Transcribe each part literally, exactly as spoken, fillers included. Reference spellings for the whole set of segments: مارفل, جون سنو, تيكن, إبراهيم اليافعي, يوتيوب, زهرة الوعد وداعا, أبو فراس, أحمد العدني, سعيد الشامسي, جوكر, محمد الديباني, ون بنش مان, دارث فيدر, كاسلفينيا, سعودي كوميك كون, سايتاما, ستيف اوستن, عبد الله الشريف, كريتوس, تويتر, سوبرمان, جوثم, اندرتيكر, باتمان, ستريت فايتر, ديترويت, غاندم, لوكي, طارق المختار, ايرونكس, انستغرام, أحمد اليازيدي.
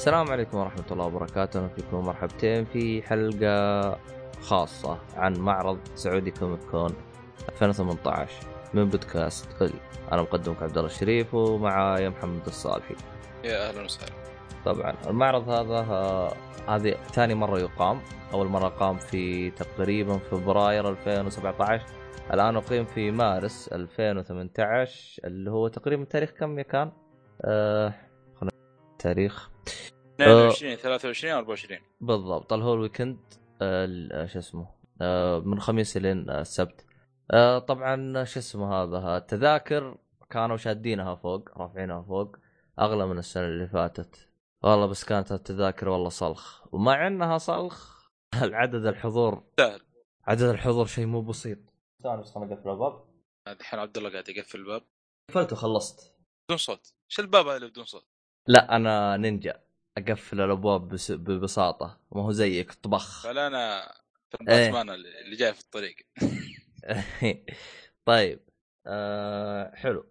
السلام عليكم ورحمة الله وبركاته، فيكم مرحبتين في حلقة خاصة عن معرض سعودي كوميك كون ألفين وثمانية عشر من بودكاست أولي. أنا مقدمك عبد الله الشريف ومعايا محمد الصالحي. يا أهلا وسهلا. طبعا المعرض هذا هذه ثاني مرة يقام، أول مرة قام في تقريبا فبراير ألفين وسبعة عشر، الآن أقيم في مارس ألفين وثمانية عشر اللي هو تقريبا تاريخ كم يكان؟ أه خلنا تاريخ اثنين وعشرين ثلاثة وعشرين أربعة وعشرين بالضبط، اللي هو الويكند أه شو اسمه أه من خميس لين السبت. أه طبعا شو اسمه هذا التذاكر كانوا شادينها فوق، رافعينها فوق أغلى من السنة اللي فاتت والله، بس كانت التذاكر والله صلخ، ومع أنها صلخ العدد الحضور سهل. عدد الحضور شيء مو بسيط. ثاني بس خلنا نقفل الباب، الحين عبد الله قاعد يقفل الباب. قفلته وخلصت بدون صوت. شو الباب هذا بدون صوت؟ لا أنا نينجا أقفل الأبواب بس... ببساطة، ما هو زيك طبخ. ولا أنا باتمان اللي جاي في الطريق. طيب أه... حلو.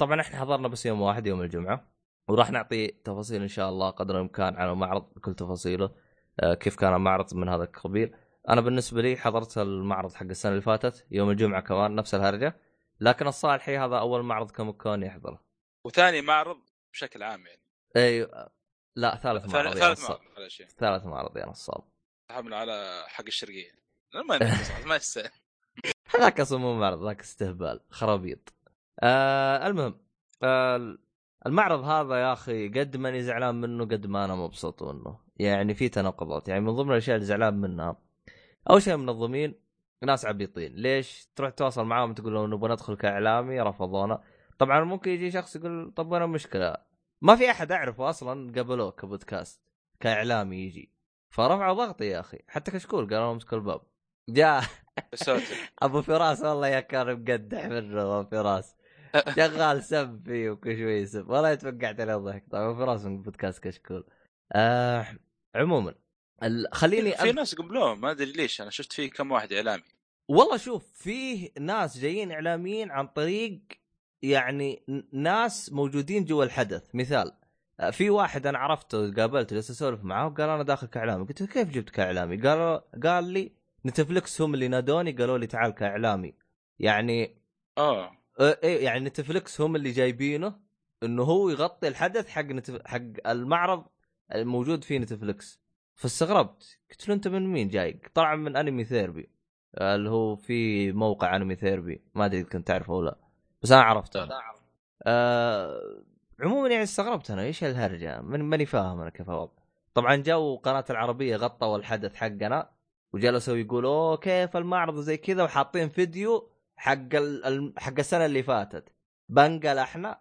طبعا احنا حضرنا بس يوم واحد، يوم الجمعة، وراح نعطي تفاصيل إن شاء الله قدر الإمكان عن المعرض بكل تفاصيله، كيف كان المعرض من هذا القبيل. أنا بالنسبة لي حضرت المعرض حق السنة اللي فاتت يوم الجمعة كمان نفس الهرجة، لكن الصالحي هذا أول معرض كوميك كون يحضره وثاني معرض بشكل عام يعني. أيوة لا ثالث معرض. ثالث معرض على شيء. ثالث معرض يعني الصالح. حمل على حق الشرقية. ما ينفع ما يستاهل. هذاك صمم معرض، هذاك استهبال خرابيط. آه المهم آه المعرض هذا يا أخي قد ما أنا زعلان منه قد ما أنا مبسوط منه، يعني في تناقضات. يعني من ضمن الأشياء اللي زعلان منها أول شيء منظمين ناس عبيطين، ليش تروح تواصل معاهم تقول لهم نبغى ندخل كإعلامي رفضونا. طبعا ممكن يجي شخص يقول طب وين المشكلة، ما في أحد أعرفه أصلا قبله كبودكاست كإعلامي يجي، فرفعوا ضغطي يا أخي. حتى كشكول قالوا لهم امسكوا الباب جاء أبو فراس، والله يا كارب قدح منه أبو فراس شغال سب فيه وكل شوي يسب، والله يتفقعت عليه الضحك. طبعا في راسهم بودكاست كشكول. آه عموما خليني في أب... ناس قبلهم ما أدري ليش أنا شفت فيه كم واحد إعلامي. والله شوف فيه ناس جايين إعلاميين عن طريق يعني ناس موجودين جوا الحدث. مثال في واحد أنا عرفته قابلته جلست أسولف معه وقال أنا داخل كإعلامي، قلت له كيف جبت كإعلامي؟ قال قال لي نتفلكس هم اللي نادوني قالوا لي تعال كإعلامي. يعني آه ايه يعني نتفلكس هم اللي جايبينه انه هو يغطي الحدث حق نتف... حق المعرض الموجود فيه نتفلكس. فاستغربت قلت له انت من مين جايك؟ طلع من انمي ثيربي اللي هو في موقع انمي ثيربي، ما ادري كنت تعرفه ولا، بس انا عرفته. آه... عموما يعني استغربت انا ايش هالهرجه، من ماني فاهم انا كيف الوضع. طبعا جو قناه العربيه غطوا الحدث حقنا وجلسوا يقولوا كيف المعرض زي كذا، وحاطين فيديو حق ال... حق السنه اللي فاتت. بنقل احنا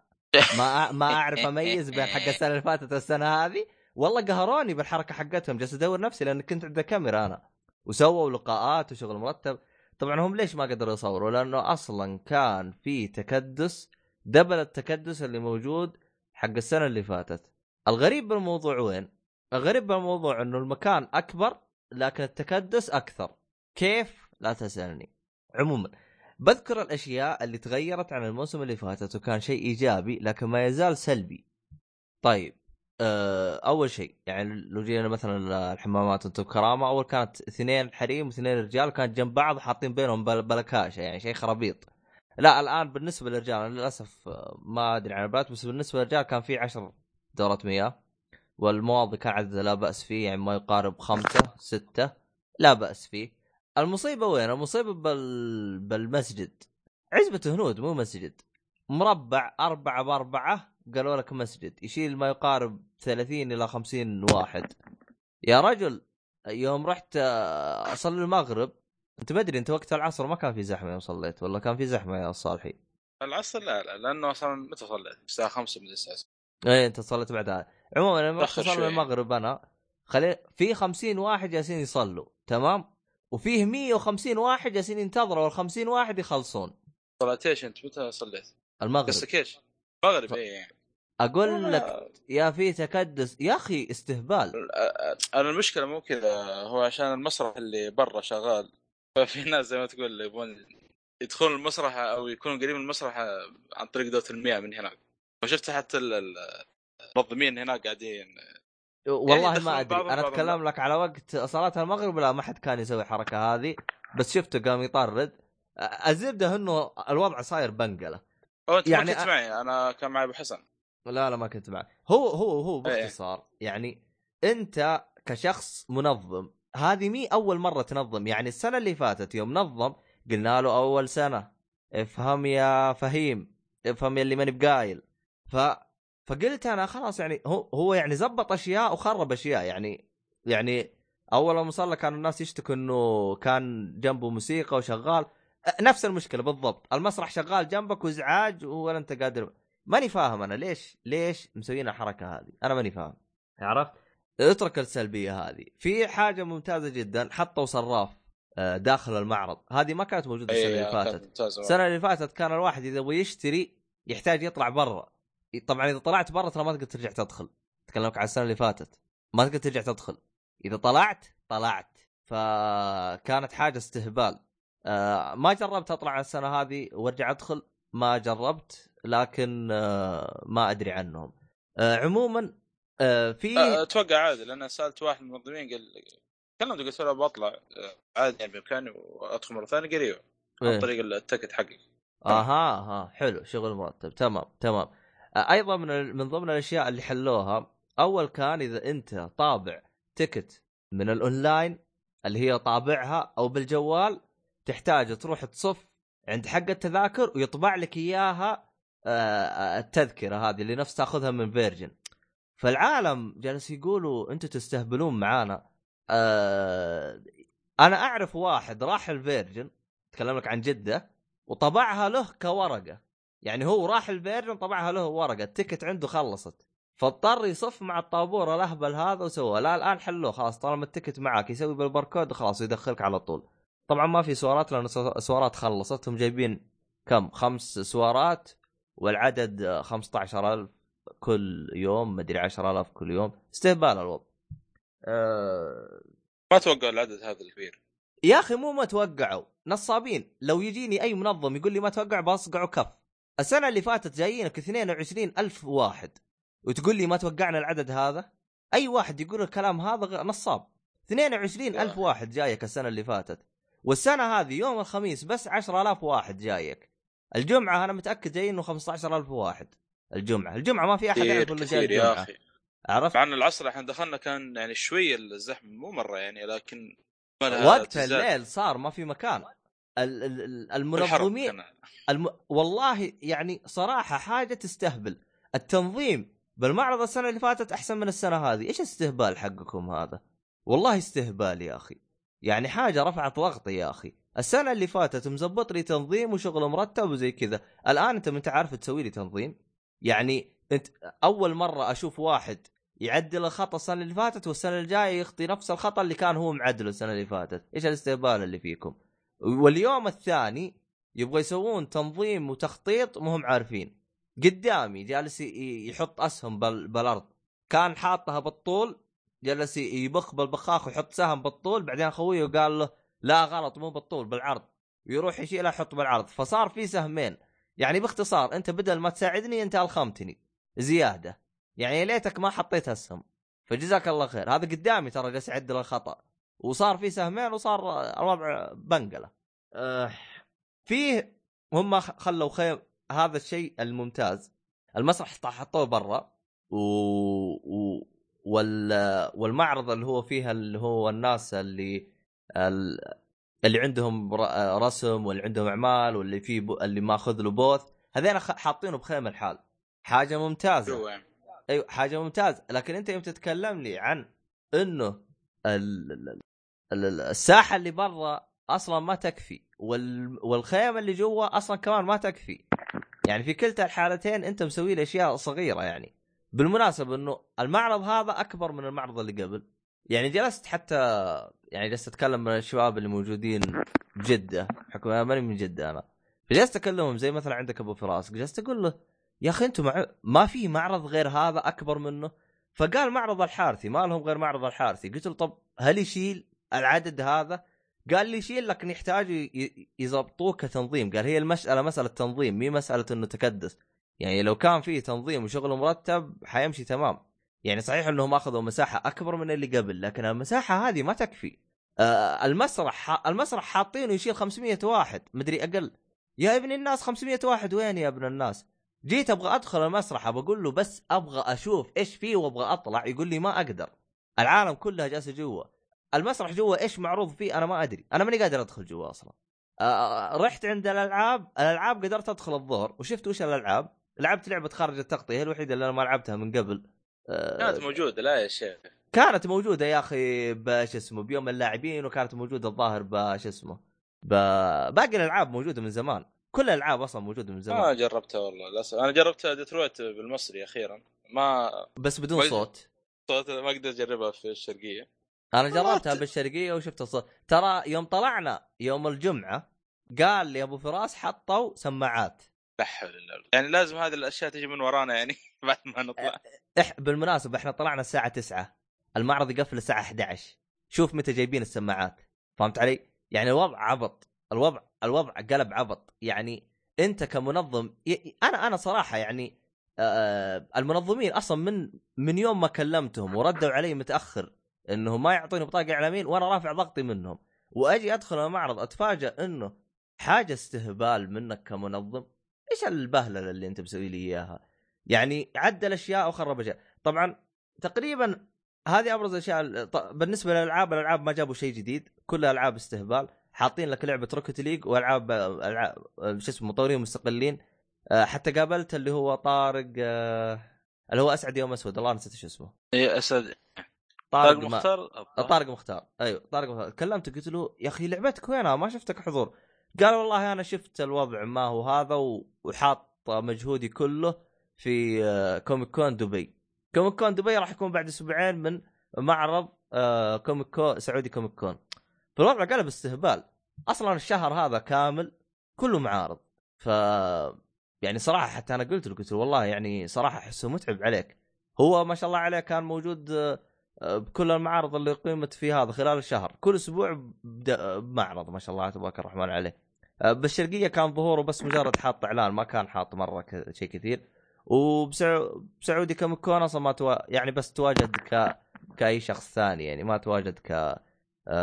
ما ما اعرف اميز بين حق السنه اللي فاتت والسنه هذه، والله قهروني بالحركه حقتهم. جالس ادور نفسي لان كنت عند كاميرا انا، وسووا لقاءات وشغل مرتب. طبعا هم ليش ما قدروا يصوروا؟ لانه اصلا كان في تكدس دبل التكدس اللي موجود حق السنه اللي فاتت. الغريب بالموضوع وين؟ الغريب بالموضوع انه المكان اكبر لكن التكدس اكثر، كيف لا تسألني. عموما بذكر الأشياء اللي تغيرت عن الموسم اللي فاتت وكان شيء إيجابي لكن ما يزال سلبي. طيب أه أول شيء يعني لو جينا مثلا الحمامات أنتو بكرامة، أول كانت اثنين حريم واثنين رجال كانت جنب بعض حاطين بينهم بلكاشة، يعني شيء خرابيط. لا الآن بالنسبة للرجال للأسف ما أدري عن البنات، بس بالنسبة للرجال كان في عشر دورات مياه، والمواضي كان عدد لا بأس فيه يعني ما يقارب خمسة ستة لا بأس فيه. المصيبة وين؟ المصيبة بال... بالمسجد، عزبة هنود مو مسجد، مربع أربعة بأربعة قالوا لك مسجد يشيل ما يقارب ثلاثين إلى خمسين واحد. يا رجل يوم رحت أصلي المغرب، أنت ما أدري أنت وقت العصر ما كان في زحمة يوم صليت ولا كان في زحمة يا صالحي؟ العصر لا لا لأنه أصلا متى صليت؟ الساعة خمسة من الساعة. إيه أنت صليت بعدها. عموما أنا رحت أصلي المغرب أنا خلي في خمسين واحد جالسين يصلوا تمام؟ وفيه مية وخمسين واحد جالسين ينتظروا والخمسين واحد يخلصون. صليت ايش انت؟ متى صليت؟ المغرب. كسكيش المغرب ف... ايه يعني. اقول أنا... لك يا في تكدس يا اخي استهبال. انا المشكله مو كذا، هو عشان المسرح اللي برا شغال، ففي ناس زي ما تقول يبون يدخلون المسرح او يكونوا قريب من المسرح عن طريق دوره المياه من هناك. وشفت حتى المنظمين هناك قاعدين والله ما ادري انا اتكلم لك على وقت صلاه المغرب لا ما حد كان يسوي الحركه هذه بس شفته قام يطرد. الزبده انه الوضع صاير بنقله. انت يعني ما كنت معي، انا كان معي ابو حسن. لا لا ما كنت معي. هو هو هو باختصار يعني انت كشخص منظم هذه مي اول مره تنظم، يعني السنه اللي فاتت يوم نظم قلنا له اول سنه افهم يا فهيم افهم يا اللي ماني بقايل. ف فقلت انا خلاص يعني هو هو يعني زبط اشياء وخرب اشياء. يعني يعني اول ما صار كانوا الناس يشتكوا انه كان جنبه موسيقى وشغال نفس المشكله بالضبط، المسرح شغال جنبك وازعاج ولا انت قادر. ماني فاهم انا ليش ليش مسويين الحركه هذه، انا ماني فاهم. عرفت؟ اترك السلبيه هذه. في حاجه ممتازه جدا، حطوا صراف داخل المعرض، هذه ما كانت موجوده السنه اللي فاتت. السنه اللي فاتت كان الواحد اذا يبغى يشتري يحتاج يطلع برا، طبعا اذا طلعت برا ترى ما تقدر ترجع تدخل، تكلمك على السنه اللي فاتت ما تقدر ترجع تدخل، اذا طلعت طلعت. فكانت حاجه استهبال. آه ما جربت اطلع السنه هذه وارجع ادخل، ما جربت، لكن آه ما ادري عنهم. آه عموما آه في اتوقع عادي، لان سالت واحد من المنظمين قال كلمته قلت له بطلع عادي يعني بامكاني وادخل مره ثانيه قريبه عن طريق التكت حقي. اها ها حلو، شغل مرتب. تمام تمام. ايضا من من ضمن الاشياء اللي حلوها، اول كان اذا انت طابع تيكت من الاونلاين اللي هي طابعها او بالجوال تحتاج تروح تصف عند حق التذاكر ويطبع لك اياها التذكره هذه اللي نفس تاخذها من فيرجن. فالعالم جالس يقولوا انتوا تستهبلون معانا. انا اعرف واحد راح الفيرجن، تكلم لك عن جده، وطبعها له كورقه، يعني هو راح الفيرجن طبعها له ورقة التيكت عنده خلصت، فاضطر يصف مع الطابور الاهبل هذا وسواه. لا الآن حلوه خلاص، طالما التيكت معك يسوي بالباركود وخلاص يدخلك على طول. طبعا ما في سوارات لأن سوارات خلصت، هم جايبين كم خمس سوارات والعدد خمسة عشر ألف كل يوم، مدري عشرة آلاف كل يوم، استهبال الوضع. أه... ما توقع العدد هذا الكبير يا أخي، مو ما توقعوا، نصابين. لو يجيني أي منظم يقول لي ما توقع بصقعه كف. السنة اللي فاتت جايينك اثنين وعشرين ألف واحد وتقول لي ما توقعنا العدد هذا؟ أي واحد يقول الكلام هذا نصاب. اثنين وعشرين ألف واحد جايك السنة اللي فاتت، والسنة هذه يوم الخميس بس عشرة آلاف واحد جايك. الجمعة أنا متأكد جايينه خمسة عشر ألف واحد الجمعة. الجمعة ما في أحد يعرف ولا شيء الجمعة. عرفت؟ مع أن العصر إحنا دخلنا كان يعني شوية الزحمة، مو مرة يعني، لكن وقت الليل صار ما في مكان. المنظمين الم... والله يعني صراحة حاجة تستهبل. التنظيم بالمعرض السنة اللي فاتت أحسن من السنة هذه. إيش استهبال حقكم هذا؟ والله استهبال يا أخي، يعني حاجة رفعت ضغطي يا أخي. السنة اللي فاتت مزبط لي تنظيم وشغل مرتب وزي كذا، الآن أنت منت عارف تسوي لي تنظيم؟ يعني أنت أول مرة أشوف واحد يعدل الخطأ السنة اللي فاتت والسنة الجاية يخطي نفس الخطأ اللي كان هو معدله السنة اللي فاتت. إيش الاستهبال اللي فيكم؟ واليوم الثاني يبغى يسوون تنظيم وتخطيط ما هم عارفين. قدامي جالس يحط أسهم بالأرض، كان حاطها بالطول، جالس يبخ بالبخاخ ويحط سهم بالطول، بعدين خويه قال له لا غلط مو بالطول بالعرض، ويروح يشيلها يحط بالعرض، فصار في سهمين. يعني باختصار أنت بدل ما تساعدني أنت ألخمتني زيادة، يعني ليتك ما حطيت هالسهم، فجزاك الله خير. هذا قدامي ترى جالس يعدل الخطأ وصار في سهمين وصار الوضع بنقله. أه فيه هم خلوا خيم، هذا الشيء الممتاز. المسرح حطوه برا و... و... وال... والمعرض اللي هو فيها اللي هو الناس اللي ال... اللي عندهم رسم واللي عندهم اعمال واللي فيه ب... اللي ماخذ له بوث، هذين حاطينه بخيم الحال. حاجه ممتازه، ايوه حاجه ممتازه. لكن انت يوم تتكلم لي عن انه الساحة اللي برا أصلا ما تكفي والخيمة اللي جوا أصلا كمان ما تكفي، يعني في كلتا الحالتين أنت مسوي لي أشياء صغيرة. يعني بالمناسبة أنه المعرض هذا أكبر من المعرض اللي قبل، يعني جلست حتى يعني جلست أتكلم من الشباب اللي موجودين بجدة، حكم أنا ماني من جدة أنا، فجلست أكلمهم زي مثلا عندك أبو فراس، جلست أقول له يا أخي أنتم مع... ما في معرض غير هذا أكبر منه؟ فقال معرض الحارثي، ما لهم غير معرض الحارثي. قلت له طب هل يشيل العدد هذا؟ قال لي يشيل لكن يحتاج يزبطوه كتنظيم. قال هي المسألة مسألة تنظيم، مي مسألة انه تكدس، يعني لو كان فيه تنظيم وشغل مرتب حيمشي تمام. يعني صحيح انهم اخذوا مساحه اكبر من اللي قبل لكن المساحه هذه ما تكفي. آه المسرح المسرح حاطينه يشيل خمسمية واحد مدري اقل. يا ابن الناس خمسمية واحد وين يا ابن الناس؟ جيت ابغى ادخل المسرح بقول له بس ابغى اشوف ايش فيه وابغى اطلع، يقول لي ما اقدر، العالم كلها جالسه جوا المسرح. جوا ايش معروض فيه انا ما ادري، انا ماني قادر ادخل جوا اصلا. آه رحت عند الالعاب، الالعاب قدرت ادخل الظهر وشفت وش الالعاب. لعبت لعبه خارج التغطيه الوحيده اللي انا ما لعبتها من قبل. آه كانت موجوده لا يا شيخ، كانت موجوده يا اخي باش اسمه بيوم اللاعبين، وكانت موجوده الظاهر باش اسمه ب... باقي الالعاب موجوده من زمان، كل الالعاب اصلا موجوده من زمان. ما جربتها والله للاسف، انا جربت ديترويت بالمصري اخيرا ما بس بدون ما... صوت صوت ما اقدر اجربها في الشرقيه. انا جربتها بالشرقيه وشفت الصوت. ترى يوم طلعنا يوم الجمعه قال لي ابو فراس حطوا سماعات. لا حول الله، يعني لازم هذه الاشياء تجي من ورانا يعني بعد ما نطلع. إح بالمناسبه احنا طلعنا الساعه تسعة، المعرض يقفل الساعه احد عشر، شوف متى جايبين السماعات. فهمت علي؟ يعني الوضع عبط، الوضع الوضع قلب عبط. يعني انت كمنظم ي... انا انا صراحه يعني آه المنظمين اصلا من من يوم ما كلمتهم وردوا علي متاخر انهم ما يعطوني بطاقه اعلاميه وانا رافع ضغطي منهم، واجي ادخل المعرض اتفاجأ انه حاجه استهبال منك كمنظم. ايش البهلله اللي انت مسوي لي اياها؟ يعني عدل اشياء وخرب اشياء. طبعا تقريبا هذه ابرز الاشياء. بالنسبه للالعاب، الالعاب ما جابوا شيء جديد، كلها العاب استهبال. حاطين لك لعبه روكيت ليج والعاب شو اسمه مطورين مستقلين. حتى قابلت اللي هو طارق اللي هو اسعد يوم اسود، الله نسيت شو اسمه، اي اسد طارق مختار. طارق مختار ايوه طارق مختار. كلمته قلت له يا اخي لعبتك وينها ما شفتك حضور؟ قال والله انا شفت الوضع ما هو هذا وحاط مجهودي كله في كوميك كون دبي. كوميك كون دبي راح يكون بعد اسبوعين من معرض كوميك كون سعودي كوميك كون. فالوضع قلب استهبال اصلا، الشهر هذا كامل كله معارض. ف يعني صراحه حتى انا قلت له قلت له والله يعني صراحه احسه متعب عليك. هو ما شاء الله عليه كان موجود بكل المعارض اللي قيمت في هذا خلال الشهر، كل اسبوع بمعرض ما شاء الله تبارك الرحمن عليه. بالشرقيه كان ظهوره بس مجرد حاط اعلان، ما كان حاط مره شيء كثير. وبسعودي كوميك كون اصلا ما تو... يعني بس تواجد ك كاي شخص ثاني، يعني ما تواجد ك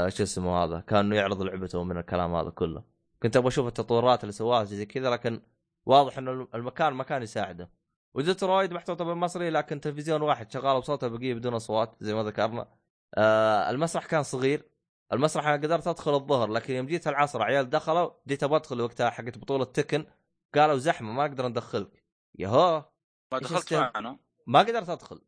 شو اسمه هذا، كانوا يعرض لعبته من الكلام هذا كله. كنت ابغى اشوف التطورات اللي سواها زي كذا، لكن واضح انه المكان ما كان يساعده. وديترويد محطوطه بالمصري لكن تلفزيون واحد شغاله وصوتها بقيه بدون اصوات زي ما ذكرنا. آه المسرح كان صغير، المسرح انا قدرت ادخل الظهر لكن يوم جيت العصر عيال دخلوا، جيت بدخل وقتها حقت بطوله تكن قالوا زحمه ما اقدر ندخلك. ياهو ما دخلت معنا، ما قدرت ادخل،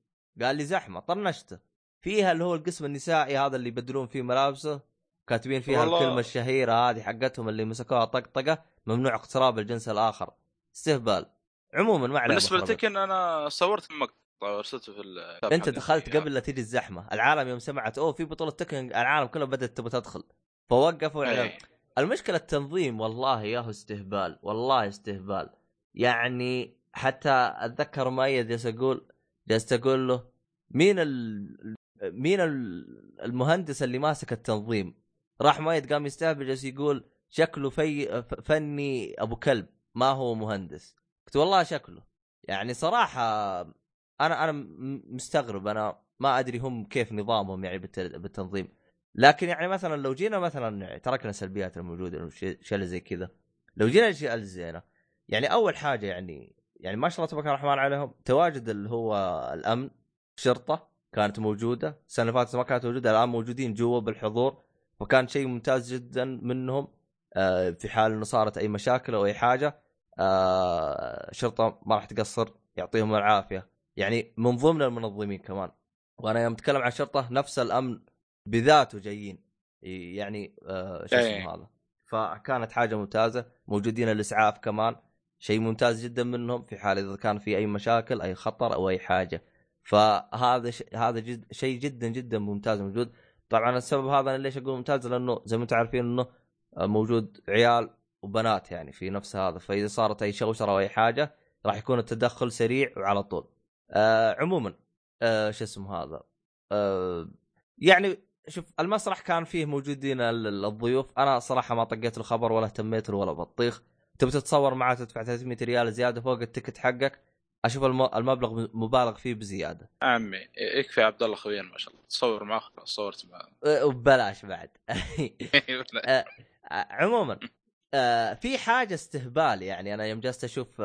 قال لي زحمه طنشته. فيها اللي هو القسم النسائي هذا اللي يبدلون فيه ملابسه، كاتبين فيها والله الكلمه الشهيره هذه حقتهم اللي مسكوها طقطقه، ممنوع اقتراب الجنس الاخر. استهبال عموما. ما بالنسبه لتكن انا صورت المقطع ورسلته في ال... انت دخلت قبل لا تيجي الزحمه. العالم يوم سمعت اوه في بطوله تكن العالم كله بدت تبغى تدخل فوقفوا. يعني المشكله التنظيم والله ياهو استهبال، والله استهبال. يعني حتى اتذكر مايد جالس اقول جالس اقول له مين ال... مين ال... المهندس اللي ماسك التنظيم؟ راح مايد قام يستهبل جالس يقول شكله في... فني ابو كلب ما هو مهندس. قلت والله شكله. يعني صراحة أنا أنا مستغرب، أنا ما أدري هم كيف نظامهم يعني بالتنظيم. لكن يعني مثلا لو جينا مثلا تركنا سلبيات الموجودة شيء زي كذا، لو جينا الأشياء الزينة، يعني أول حاجة يعني يعني ما شاء الله تبارك الرحمن عليهم تواجد اللي هو الأمن، الشرطة كانت موجودة، السنة فاتت ما كانت موجودة، الآن موجودين جوا بالحضور، وكان شيء ممتاز جدا منهم. في حال إنه صارت أي مشاكل أو أي حاجة آه شرطة ما راح تقصر، يعطيهم العافية. يعني من ضمن المنظمين كمان، وأنا يوم أتكلم عن شرطة نفس الأمن بذاته جايين يعني آه شو اسمه هذا. فكانت حاجة ممتازة. موجودين الإسعاف كمان شيء ممتاز جدا منهم في حال إذا كان في أي مشاكل أي خطر أو أي حاجة. فهذا ش... هذا جد... شيء جدا جدا ممتاز موجود. طبعا السبب هذا أنا ليش أقول ممتاز، لأنه زي ما أنتم عارفين أنه موجود عيال وبنات يعني في نفس هذا، فإذا صارت أي شوشرة أو أي حاجة راح يكون التدخل سريع وعلى طول. آه عموما آه شو اسمه هذا آه يعني شوف المسرح كان فيه موجودين الضيوف. أنا صراحة ما طقيت الخبر ولا اهتميت ولا بطيخ. تبي تتصور معاه تدفع ثلاثمية ريال زيادة فوق التكت حقك، اشوف المبلغ مبالغ فيه بزياده. عمي يكفي عبد الله خويا ما شاء الله، تصور معه صورت معه وببلاش بعد. عموما في حاجه استهبال يعني، انا يوم جلست اشوف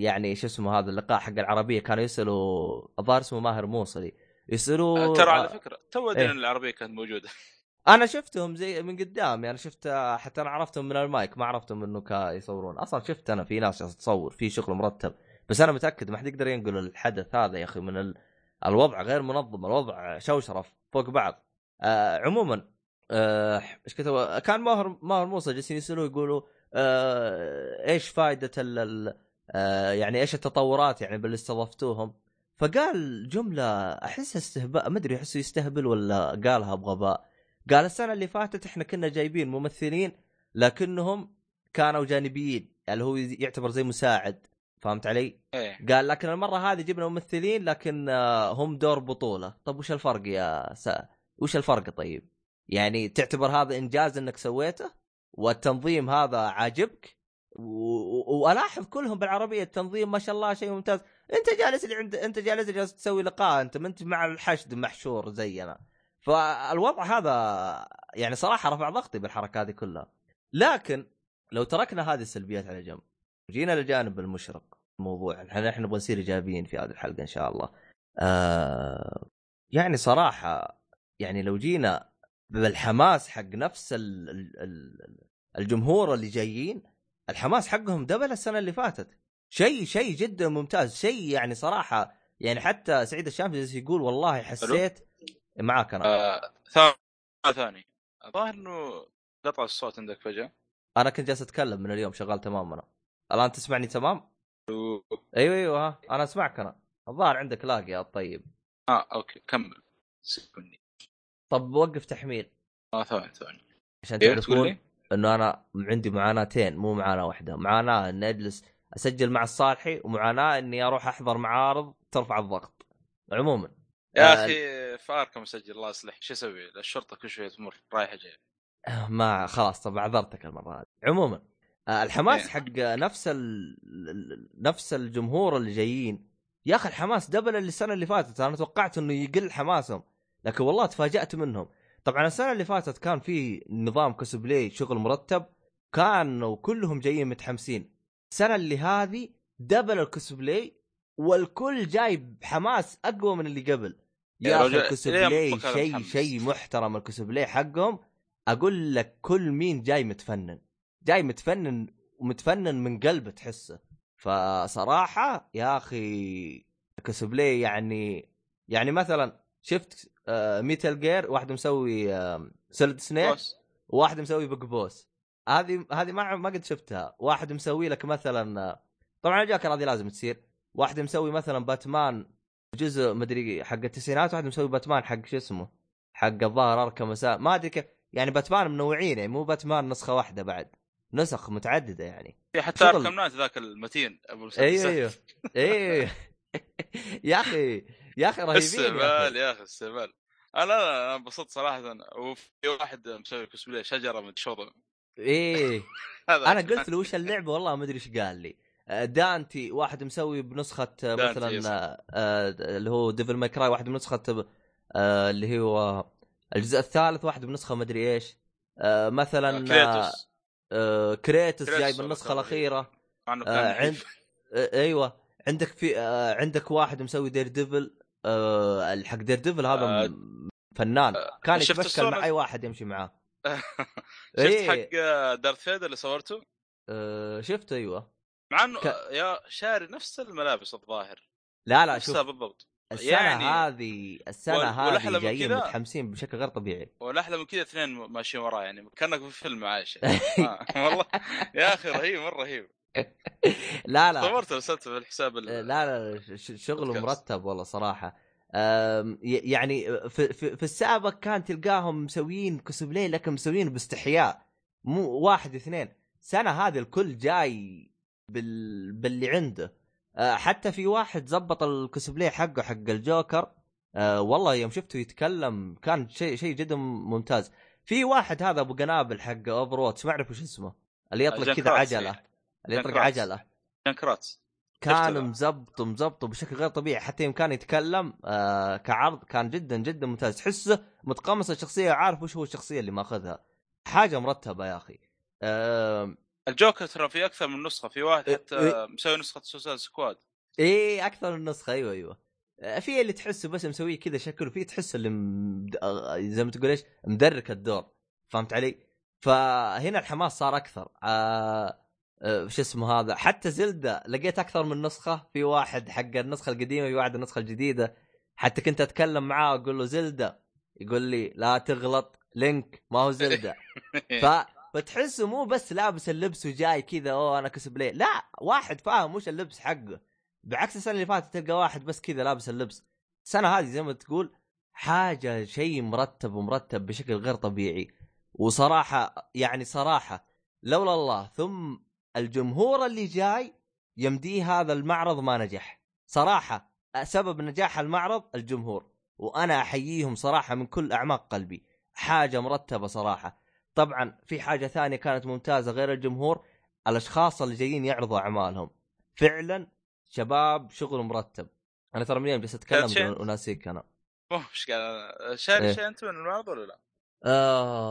يعني شو اسمه هذا اللقاء حق العربيه، كانوا يسالوا الظاهر اسمه ماهر موصلي، يسالوا ترى على فكره تو دين العربيه كانت موجوده، انا شفتهم زي من قدام يعني، شفت حتى انا عرفتهم من المايك، ما عرفتهم انه كا يصورون اصلا. شفت انا في ناس تصور في شغل مرتب، بس انا متاكد ما حد يقدر ينقل الحدث هذا يا اخي من ال... الوضع غير منظم، الوضع شوشره فوق بعض. آه عموما ايش آه كان ماهر ماهر موسى جالسين يسالوه يقولوا آه ايش فائده ال... آه يعني ايش التطورات يعني باللي استضفتوهم، فقال جمله احس استهبال، ما ادري احسه يستهبل ولا قالها بغباء، قال السنة اللي فاتت احنا كنا جايبين ممثلين لكنهم كانوا جانبيين، اللي هو يعتبر زي مساعد، فهمت علي؟ إيه. قال لكن المرة هذه جبنا ممثلين لكن هم دور بطولة. طب وش الفرق يا سا؟ وش الفرق طيب؟ يعني تعتبر هذا إنجاز إنك سويته والتنظيم هذا عاجبك، و... وألاحظ كلهم بالعربية التنظيم ما شاء الله شيء ممتاز. أنت جالس اللي عند أنت جالس اللي جالس تسوي لقاء، أنت منت مع الحشد محشور زينا. فالوضع هذا يعني صراحة رفع ضغطي بالحركة هذه كلها. لكن لو تركنا هذه السلبيات على جنب وجينا للجانب المشرق الموضوع، احنا احنا نبغى نصير ايجابيين في هذه الحلقة ان شاء الله. آه يعني صراحة يعني لو جينا بالحماس حق نفس الجمهور اللي جايين، الحماس حقهم دبل السنة اللي فاتت، شيء شيء جدا ممتاز، شيء يعني صراحة يعني حتى سعيد الشامسي يقول والله حسيت معاك انا. آه، ثاني الظاهر انه قطع الصوت عندك فجأة، انا كنت جالس اتكلم من اليوم شغال تمام. انا الان تسمعني تمام؟ أوه. ايوه ايوه ها انا اسمعك. انا الظاهر عندك لاق يا الطيب. اه اوكي كمل سيبني. طب وقف تحميل. اه ثاني ثاني عشان تعرفون انه انا عندي معاناتين، مو معاناة واحدة، معاناة اني اجلس اسجل مع الصالحي، ومعاناة اني اروح احضر معارض ترفع الضغط. عموما يا اخي فارك مسجل الله يصلح، شو اسوي؟ الشرطه كل شويه تمر رايحه جايه. ما خلاص طبعا عذرتك المره هذه. عموما الحماس حق نفس ال... نفس الجمهور اللي جايين يا اخي، الحماس دبل اللي السنه اللي فاتت، انا توقعت انه يقل حماسهم لكن والله تفاجأت منهم. طبعا السنه اللي فاتت كان في نظام كوسبلاي شغل مرتب، كانوا كلهم جايين متحمسين. السنه اللي هذه دبل الكوسبلاي والكل جايب حماس اقوى من اللي قبل يا اخي. الكوسبلاي شيء شيء محترم، الكوسبلاي حقهم اقول لك كل مين جاي متفنن، جاي متفنن ومتفنن من قلبه تحسه. فصراحه يا اخي الكوسبلاي يعني يعني مثلا شفت آه ميتال جير، واحد مسوي آه سوليد سنيك، واحد مسوي بقبوس، هذه هذه ما ما قد شفتها. واحد مسوي لك مثلا آه طبعا الجوكر هذه لازم تصير، واحد مسوي مثلا باتمان جزء مدري حق التسعينات، واحد مسوي باتمان حق شو اسمه حق الظاهر أركم أساسا ما ادري كيف يعني. باتمان منوعين يعني، مو باتمان نسخه واحده، بعد نسخ متعدده يعني، حتى أركم نايت ذاك المتين ابو مسدس. ايوه ايوه يا اخي يا اخي رهيبين يا اخي السبال. انا انبسطت صراحه. وفي واحد مسوي كوسبلاي شجره من شوطه ايه. انا قلت له وش اللعبه، والله ما ادري ايش قال لي. دانتي واحد مسوي بنسخة مثلا اللي هو ديفل ماي كراي، واحد بنسخة اللي هو الجزء الثالث، واحد بنسخة مدري ايش مثلا كريتوس. كريتوس جاي بالنسخة الأخيرة عند ايوه. عندك في عندك واحد مسوي دير ديفل الحق دير ديفل، هذا فنان كان يتمشى مع اي واحد يمشي معاه. شفت حق دارث فيدر اللي صورته؟ شفته ايوه، مع انه ك... يا شاري نفس الملابس الظاهر. لا لا شوف بالضبط السنه يعني هذه السنه وال... هذه جايين متحمسين بشكل غير طبيعي، والاحلى من كذا اثنين ماشيين وراه يعني كانك في فيلم عايش آه. والله يا اخي رهيب مره رهيب. لا لا صورت رسلت في الحساب ال... لا لا شغله مرتب والله صراحه. يعني في, في, في السابق كان تلقاهم مسويين كوسبلاي لكن مسويين باستحياء، مو واحد اثنين. سنه هذه الكل جاي بال... باللي عنده. أه حتى في واحد زبط الكوسبلاي حقه حق الجوكر، أه والله يوم شفته يتكلم كان شيء شيء جدا ممتاز. في واحد هذا ابو قنابل حق اوفر واتش ما اعرف وش اسمه، اللي يطلق كذا عجله، اللي يطلق عجله جنكرات كان مزبط مزبط بشكل غير طبيعي، حتى يوم كان يتكلم آه كعرض كان جدا جدا ممتاز، تحسه متقمص الشخصيه، عارف وش هو الشخصيه اللي ماخذها، حاجه مرتبه يا اخي. آه الجوكر ترى في اكثر من نسخه، في واحد حتى إيه مسوي نسخه سوسايد سكواد، ايه اكثر من نسخه، ايوه ايوه في اللي تحسه بس مسويه كذا شكله، في تحسه اللي مد... زي ما تقول ايش مدرك الدور، فهمت علي؟ فهنا الحماس صار اكثر. آه... آه... شو اسمه هذا، حتى زلدة لقيت اكثر من نسخه، في واحد حق النسخه القديمه في واحد النسخه الجديده، حتى كنت اتكلم معاه اقول له زلدة، يقول لي لا تغلط لينك ما هو زلدة. ف... فتحسه مو بس لابس اللبس وجاي كذا اوه انا كسبلي، لا واحد فاهم وش اللبس حقه، بعكس السنة اللي فاتت تلقى واحد بس كذا لابس اللبس. السنة هذه زي ما تقول حاجة شيء مرتب ومرتب بشكل غير طبيعي، وصراحة يعني صراحة لولا الله ثم الجمهور اللي جاي يمدي هذا المعرض ما نجح. صراحة سبب نجاح المعرض الجمهور، وأنا أحييهم صراحة من كل أعماق قلبي، حاجة مرتبة صراحة. طبعا في حاجة ثانية كانت ممتازة غير الجمهور، الأشخاص اللي جايين يعرضوا أعمالهم فعلا شباب شغل مرتب. انا ترى منين جالس اتكلم وناسيك انا مش قاعد شاري شيء. انت من المعرض ولا لا؟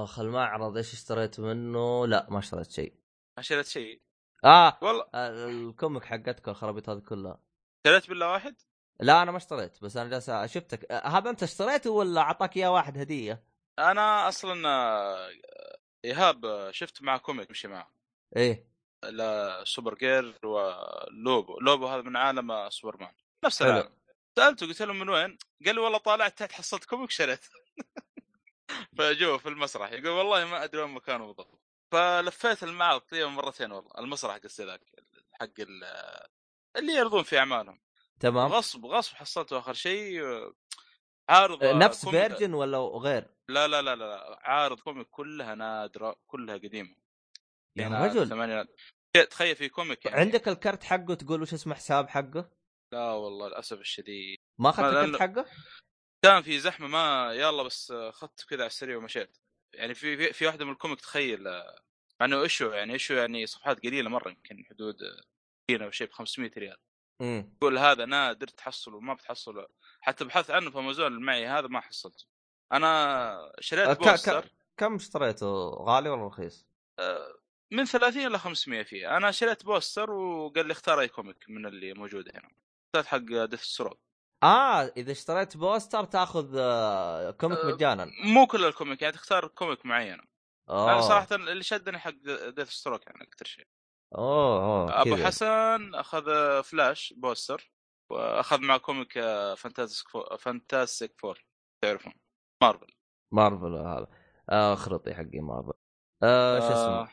اخ المعرض ايش اشتريت منه؟ لا ما اشتريت شيء، ما اشتريت شيء اه والله. الكوميك حقتك الخرابيط هذه كلها اشتريت بالله واحد؟ لا انا ما اشتريت، بس انا جالس شفتك. هذا انت اشتريته ولا اعطاك اياه واحد هديه؟ انا اصلا ايهاب شفت مع كوميك مشي معه، ايه لا سوبر جير ولوبو. لوبو هذا من عالم سوبرمان نفس العالم. سألته قلت له من وين؟ قال لي والله طالعت تحت حصلت كوميك شريت. فجوه في المسرح يقول والله ما أدري وين مكانه بالضبط. فلفيت المعرض تقريبا مرتين والله، المسرح قصدي ذاك حق اللي يرضون في أعمالهم. تمام. غصب غصب حصلته آخر شيء عارض نفس فيرجن ولا غير؟ لا لا لا لا عارض كوميك كلها نادرة كلها قديمة. يا رجل تخيل في كوميك يعني. عندك الكرت حقه تقول وش اسمه حساب حقه؟ لا والله للأسف الشديد ما أخذت الكرت حقه؟ كان في زحمة ما يلا بس خدت كذا على السريع ومشيت. يعني في في, في واحدة من الكوميك تخيل عنه إيشو يعني إيشو يعني صفحات قليلة مرة يمكن حدود كينا أو شيء بخمسمائة ريال. امم تقول هذا نادر تحصله وما بتحصله، حتى بحثت عنه في أمازون معي هذا ما حصلته. أنا شريت بوستر. كم اشتريته غالي ولا رخيص؟ أه من ثلاثين إلى خمسمية فيه. أنا شريت بوستر وقال لي اختار أي كوميك من اللي موجودة هنا. اشتريت حق دف السراب. آه إذا اشتريت بوستر تأخذ كوميك مجانا؟ مو كل الكوميك يعني تختار كوميك معينة. أوه. أنا صراحة اللي شدني حق دف السراب يعني أكتر شيء. أوه, أوه. أبو كده. حسن أخذ فلاش بوستر وأخذ معه كوميك فانتازيك فور. فانتازيك فور تعرفون مارفل. مارفل هذا آه خرطي حقي مارفل. آه شو اسمه؟ آه.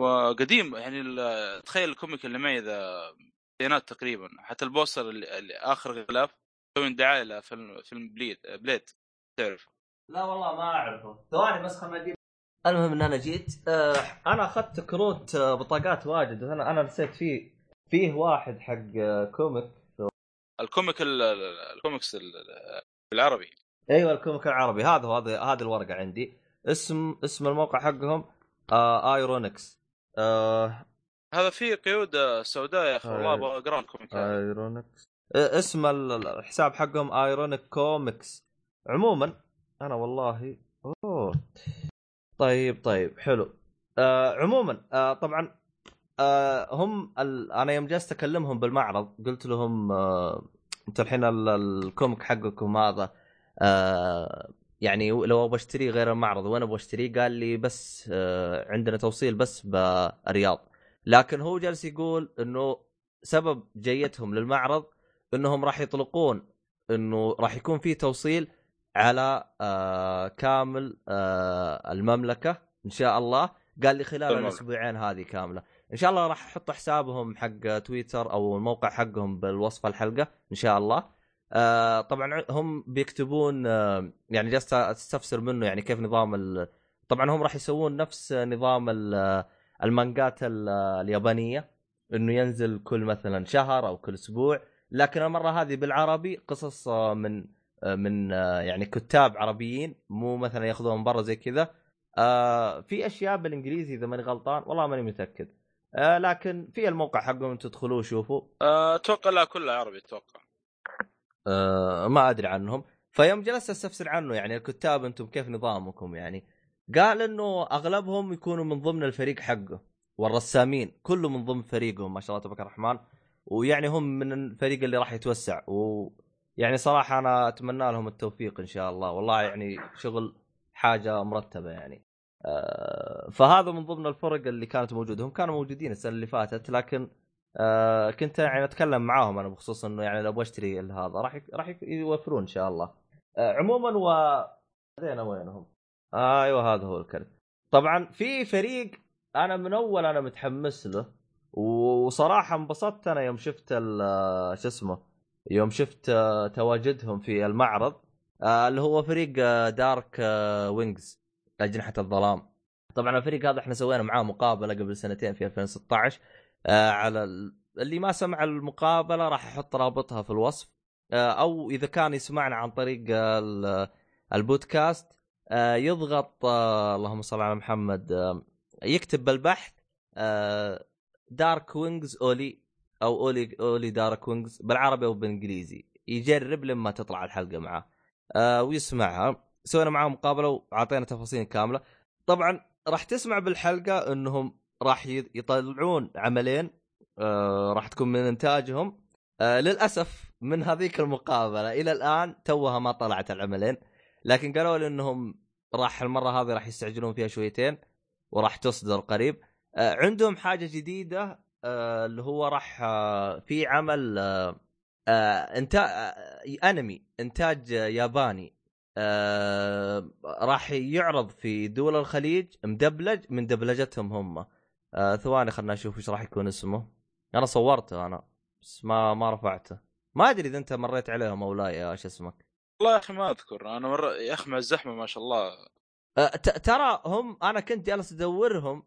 وقديم يعني تخيل الكوميك اللي معي ذا ثينات تقريبا. حتى البوستر اللي آخر غلاف سوي دعاية لفيلم فيلم بليد بليد تعرف؟ لا والله ما أعرفه ثواني بس خلنا نجيب. المهم إن أنا جيت آه أنا أخذت كروت بطاقات واجد، وأنا أنا نسيت فيه فيه واحد حق كوميك الكوميك ال الكوميكس العربي. أيوة الكوميك العربي هذا هذا هذا الورقة عندي اسم اسم الموقع حقهم آه، ايرونكس آه... هذا فيه قيود سوداء يا اخي والله ابغى اقرا الكوميك. ايرونكس آه، اسم الحساب حقهم ايرونيك كوميكس. عموما انا والله اوه طيب طيب حلو. آه، عموما آه، طبعا آه، هم ال... انا يوم جلست اكلمهم بالمعرض قلت لهم آه، انت الحين الكوميك حقكم هذا آه... يعني لو ابغى اشتري غير المعرض وانا ابغى اشتري، قال لي بس عندنا توصيل بس بالرياض، لكن هو جالس يقول انه سبب جيتهم للمعرض انهم راح يطلقون انه راح يكون في توصيل على كامل المملكة ان شاء الله. قال لي خلال الاسبوعين هذه كاملة ان شاء الله. راح احط حسابهم حق تويتر او الموقع حقهم بالوصف الحلقة ان شاء الله. آه طبعا هم بيكتبون آه يعني جالس استفسر منه يعني كيف نظام ال... طبعا هم راح يسوون نفس نظام المانجات اليابانية انه ينزل كل مثلا شهر او كل اسبوع، لكن المرة هذه بالعربي قصص من من يعني كتاب عربيين مو مثلا ياخذوهم برا زي كذا. آه في اشياء بالانجليزي اذا ماني غلطان والله ماني متأكد. آه لكن في الموقع حقهم تدخلوه شوفوا. اتوقع آه لا كله عربي اتوقع. آه ما ادري عنهم. فيوم جلست استفسر عنه يعني الكتاب انتم كيف نظامكم يعني؟ قال انه اغلبهم يكونوا من ضمن الفريق حقه، والرسامين كله من ضمن فريقهم ما شاء الله تبارك الرحمن، ويعني هم من الفريق اللي راح يتوسع، ويعني صراحه انا اتمنى لهم التوفيق ان شاء الله. والله يعني شغل حاجه مرتبه يعني. آه فهذا من ضمن الفرق اللي كانت موجوده، هم كانوا موجودين السنه اللي فاتت، لكن آه كنت يعني اتكلم معاهم انا بخصوص انه يعني لو اشتري هذا راح راح يوفرون ان شاء الله. آه عموما و زين وينهم. آه ايوه هذا هو الكلب. طبعا في فريق انا من اول انا متحمس له، وصراحه انبسطت انا يوم شفت شو اسمه يوم شفت تواجدهم في المعرض، اللي هو فريق دارك وينجز أجنحة الظلام. طبعا الفريق هذا احنا سوينا معاه مقابله قبل سنتين في ألفين وستة عشر، على اللي ما سمع المقابله راح احط رابطها في الوصف، او اذا كان يسمعنا عن طريق البودكاست يضغط اللهم صل على محمد، يكتب بالبحث دارك وينجز أولي أو أولي أولي دارك وينجز بالعربي أو بالإنجليزي، يجرب لما تطلع الحلقة معه أه ويسمعها. سوينا معهم مقابلة وعطينا تفاصيل كاملة. طبعا راح تسمع بالحلقة أنهم راح يطلعون عملين أه راح تكون من إنتاجهم. أه للأسف من هذيك المقابلة إلى الآن توها ما طلعت العملين، لكن قالوا لي أنهم راح المرة هذه راح يستعجلون فيها شويتين وراح تصدر قريب. عندهم حاجة جديدة اللي هو راح في عمل انتاج انمي انتاج ياباني راح يعرض في دول الخليج مدبلج من دبلجتهم هم. ثواني خلنا نشوف ايش راح يكون اسمه، انا صورته انا بس ما ما رفعته، ما ادري اذا انت مريت عليهم او لا يا ايش اسمك. والله يا اخي ما اذكر انا مر... يا اخي مع الزحمة ما شاء الله. ترى هم انا كنت جالس ادورهم،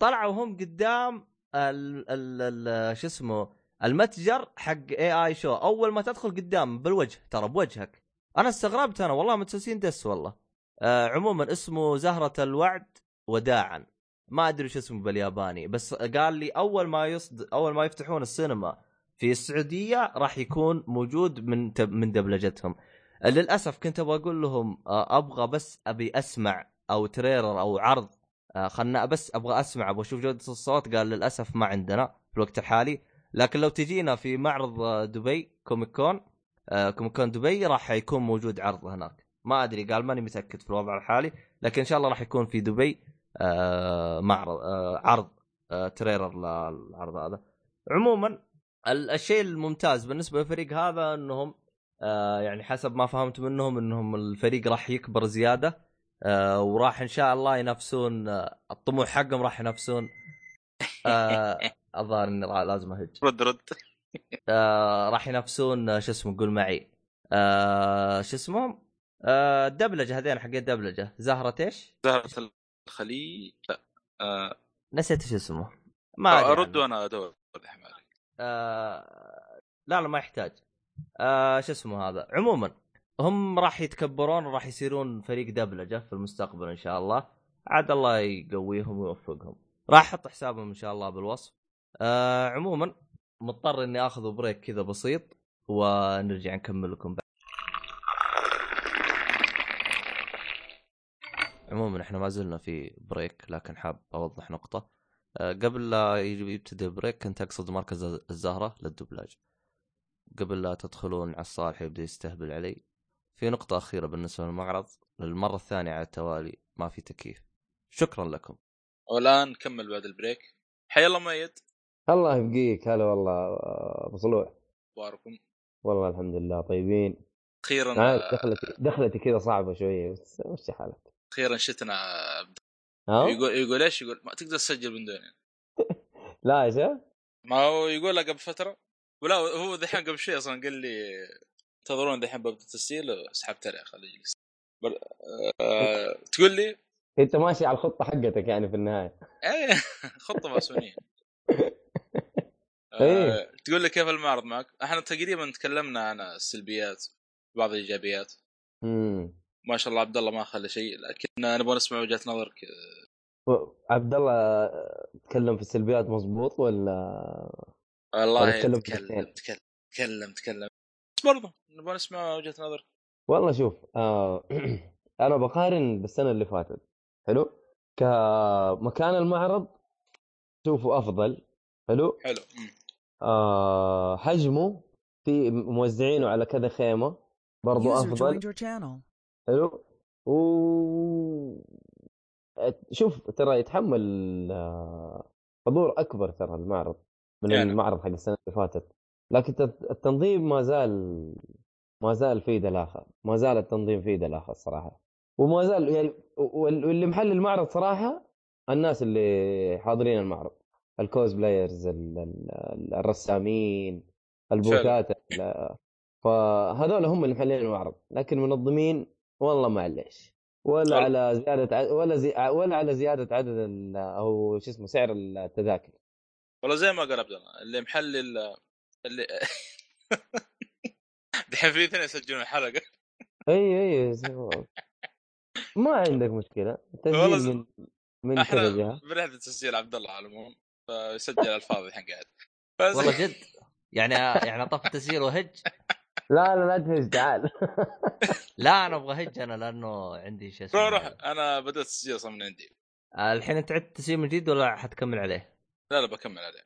طلعوا هم قدام ال ال شو اسمه المتجر حق اي اي شو، اول ما تدخل قدام بالوجه ترى بوجهك. انا استغربت انا والله متسوسين دس والله. آه عموما اسمه زهرة الوعد وداعا، ما ادري شو اسمه بالياباني، بس قال لي اول ما يصد اول ما يفتحون السينما في السعودية راح يكون موجود من من دبلجتهم. آه للاسف كنت ابغى اقول لهم آه ابغى بس ابي اسمع او تريلر او عرض، خلنا بس ابغى اسمع ابغى اشوف جودة الصوت. قال للاسف ما عندنا في الوقت الحالي، لكن لو تجينا في معرض دبي كوميك كون كوميك كون دبي راح يكون موجود عرض هناك. ما ادري قال ماني متاكد في الوضع الحالي، لكن ان شاء الله راح يكون في دبي معرض عرض تريلر للعرض هذا. عموما الشيء الممتاز بالنسبه للفريق هذا انهم يعني حسب ما فهمت منهم انهم الفريق راح يكبر زياده، آه وراح ان شاء الله ينافسون آه الطموح حقهم راح ينافسون. آه الظاهر اني لازم اهج رد رد آه راح ينافسون آه شو اسمه قول معي آه شو اسمه آه الدبلجه هذين حق الدبلجه زهره ايش زهره الخليج آه نسيت شو اسمه ما ارد وانا ادور حمالك آه لا لا ما يحتاج آه شو اسمه هذا. عموما هم راح يتكبرون وراح يصيرون فريق دبلجة في المستقبل إن شاء الله، عاد الله يقويهم ويوفقهم. راح أحط حسابهم إن شاء الله بالوصف. آه عموما مضطر إني أخذ بريك كذا بسيط ونرجع نكمل لكم بعد. عموما إحنا ما زلنا في بريك، لكن حاب أوضح نقطة. آه قبل لا يبتدي بريك كنت أقصد مركز الزهرة للدبلاج، قبل لا تدخلون على الصالح يبدأ يستهبل علي. في نقطة أخيرة بالنسبة للمعرض، للمرة الثانية على التوالي ما في تكييف. شكرا لكم. والآن نكمل بعد البريك. حي الله ميت. الله يبقيك. هلا والله أبو صلوح. أخباركم؟ والله الحمد لله طيبين. أخيرا دخلتي دخلتي كذا صعبة شوية بس وش حالك؟ أخيرا شتنا. يقول يقول إيش يقول ما تقدر تسجل من دوني. لا إيش؟ ما هو يقول قبل فترة ولا هو ذحين قبل شيء أصلاً قال لي تنتظرون ذحين ببدأ التسجيل وسحبت عليه خليه يجلس. بل... أه... تقول لي أنت ماشي على الخطة حقتك يعني في النهاية. إيه خطة ماسونية. أه... تقول لي كيف المعرض معك؟ إحنا تقريباً تكلمنا عن السلبيات بعض الإيجابيات. ما شاء الله عبد الله ما خلى شيء، لكن نبغى نسمع وجهة نظرك عبد الله تكلم في السلبيات مظبوط ولا؟ والله تكلم تكلم تكلم تكلم بس برضه نبغى نسمع وجهة نظر. والله شوف آه انا بقارن بالسنة اللي فاتت حلو كمكان المعرض شوفوا افضل حلو حلو آه حجمه في موزعينه على كذا خيمة برضو افضل حلو و شوف ترى يتحمل حضور اكبر ترى المعرض من يعني. المعرض حق السنه اللي فاتت لكن التنظيم ما زال ما زال فيه دلاخه ما زال التنظيم فيه دلاخه الصراحه وما زال يعني واللي محل المعرض صراحه الناس اللي حاضرين المعرض الكوز بلايرز الرسامين البوتات فهذول هم اللي محلين المعرض لكن منظمين والله معليش ولا أه. على زيادة ولا زي... ولا على زيادة عدد ال... أو شو اسمه سعر التذاكر والله زي ما قال عبد الله اللي محل ال... اللي دحين ثاني يسجلون الحلقة أي أي ما عندك مشكلة تسجيل من من أحنا بنحدد تسجيل عبد الله على المهم فيسجل الفاضي الحين قاعد فز... والله جد يعني يعني طف التسجيل وهج لا لا لا تهج تعال لا انا ابغى هج انا لانه عندي شيء روح روح انا بدات تسجيل صار من عندي الحين انت عدت تسجيل من جديد ولا حتكمل عليه؟ لا لا بكمل عليه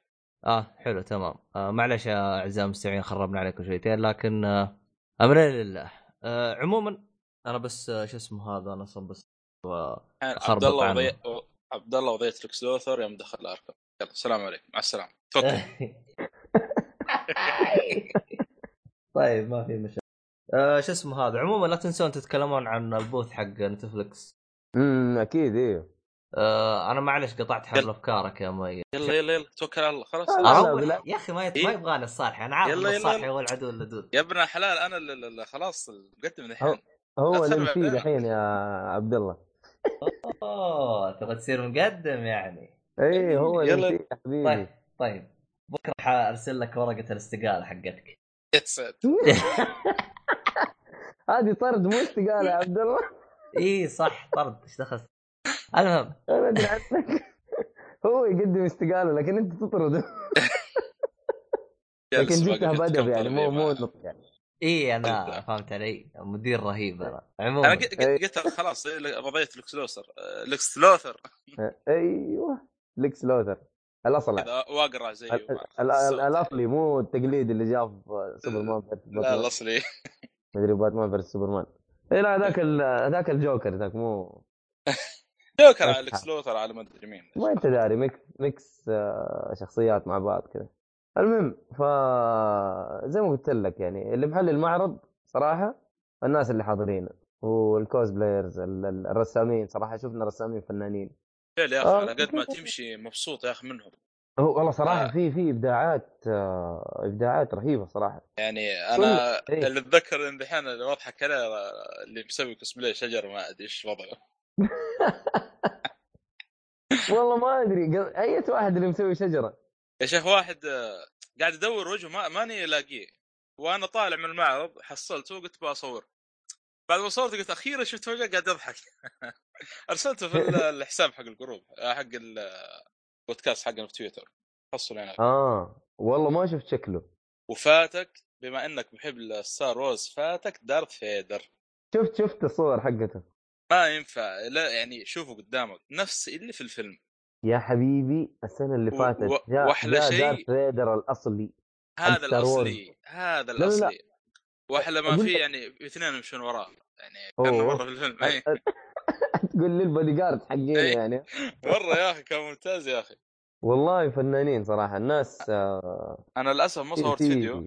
اه حلو تمام آه معلش يا اعزائي المستمعين خربنا عليكم شويتين لكن آه امرنا لله آه عموما انا بس آه شو اسمه هذا انا صنبس عبد الله وضيع عبد الله وضيع تريكس لوثر يوم دخل اركب يلا السلام عليكم مع السلامه تفضل طيب ما في مشكلة آه شو اسمه هذا عموما لا تنسون تتكلمون عن البوث حق نتفلكس امم اكيد ايه آه انا معلش قطعت حبل افكارك يا مي يلا يلا يلا توكل على الله خلاص يا اخي ما إيه؟ ما يبغاني الصالحي انا عارف الصالحي هو العدو اللدود يا ابن الحلال انا اللي خلاص مقدم الحين هو اللي في الحين يا عبد الله اوه تبغى تصير مقدم يعني ايه هو اللي في حبيبي طيب طيب بكره حارسل لك ورقه الاستقاله حقتك هذه طرد مو استقالة يا عبد الله ايه صح طرد ايش دخل المهم انا ادري عنك هو يقدم استقالة لكن انت تطرده لكن جيتها بأدب يعني مو مو نطق يعني ايه انا فهمت علي مدير رهيب انا عموما انا قلت خلاص رضيت لكس لوثر لكس لوثر ايوه لكس لوثر الاصل واقرا زي الاصلي مو التقليد اللي جاء في سوبرمان لا الاصلي مدري باتمان فيرس سوبرمان اي لا هذاك هذاك الجوكر ذاك مو جوكر على الاكس لوثر على ما ادري مين ما انت داري ميكس ميكس شخصيات مع بعض كذا المهم ف زي ما قلت لك يعني اللي محل المعرض صراحه الناس اللي حاضرين والكوز بلايرز الرسامين صراحه شفنا رسامين فنانين يا اخي انا قد ما تمشي مبسوط يا اخي منهم هو والله صراحه في آه. في ابداعات آه ابداعات رهيبه صراحه يعني انا إيه؟ اللي اتذكر ان دحين اللي اضحك عليه اللي مسوي كوسبلاي شجر ما ادري ايش وضعه والله ما ادري اي واحد اللي مسوي شجره يا شيخ واحد قاعد ادور وجهه ما ماني الاقيه وانا طالع من المعرض حصلته وقلت بصور بعد ما صورت قلت اخيرا شفت وجهه قاعد يضحك ارسلته في الحساب حق الجروب حق البودكاست حقنا في تويتر حصل هناك اه والله ما شفت شكله وفاتك بما انك محب الستار وورز فاتك دارث فيدر شفت شفت الصور حقته ما ينفع لا يعني شوفه قدامك نفس اللي في الفيلم يا حبيبي السنه اللي و... فاتت و... جاء وحلى شيء دارث فيدر الاصلي هذا الاصلي هذا الاصلي لا لا. واحلى ما فيه يعني اثنين يمشون وراه يعني كانوا مره في الفيلم أي. تقول لي البودي جارد حقين يعني مره يا اخي كان ممتاز يا اخي والله فنانين صراحه الناس آه انا للاسف ما صورت فيديو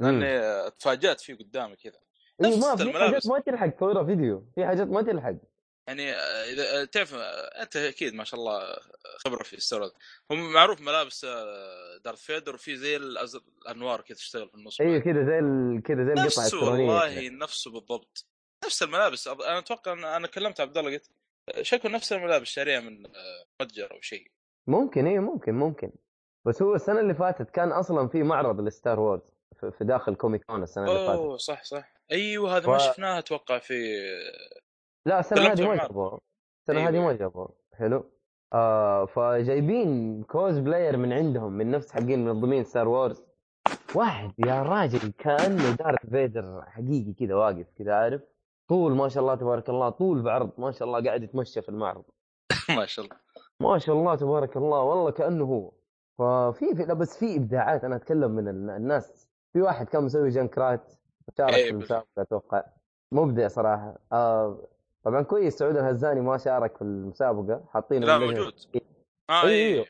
لاني تفاجات فيه قدامي كذا إيه ما في حاجات ما تلحق تصوره فيديو في حاجات ما تلحق يعني اذا تعرف انت اكيد ما شاء الله خبره في السرد هم معروف ملابس دارث فيدر وفي زي الازرق الانوار كذا تشتغل في النص ايوه كذا زي كذا زي القطعه الالكترونيه والله نفسه بالضبط نفس الملابس انا اتوقع انا كلمت عبد الله قلت شكله نفس الملابس شاريها من متجر او شيء ممكن ايه ممكن ممكن بس هو السنه اللي فاتت كان اصلا في معرض للستار وورز في داخل كوميك كون السنه اللي فاتت اوه صح صح ايوه هذا ف... ما شفناها اتوقع في لا السنه هذه ما جابوه السنه هذه ما جابوه حلو آه فجايبين كوز بلاير من عندهم من نفس حقين منظمين ستار وورز. واحد يا راجل كأنه دارث فيدر حقيقي كذا واقف كذا عارف، طول ما شاء الله تبارك الله، طول بعرض ما شاء الله قاعد يتمشى في المعرض ما شاء الله ما شاء الله تبارك الله، والله كأنه هو. ففي في بس في إبداعات. أنا أتكلم من الناس، في واحد كان مسوي جنكرات شارك في المسابقة أتوقع، مبدع صراحة. آه طبعا كويس سعود الهزاني ما شارك في المسابقة، حاطينه لا موجود آه ايوه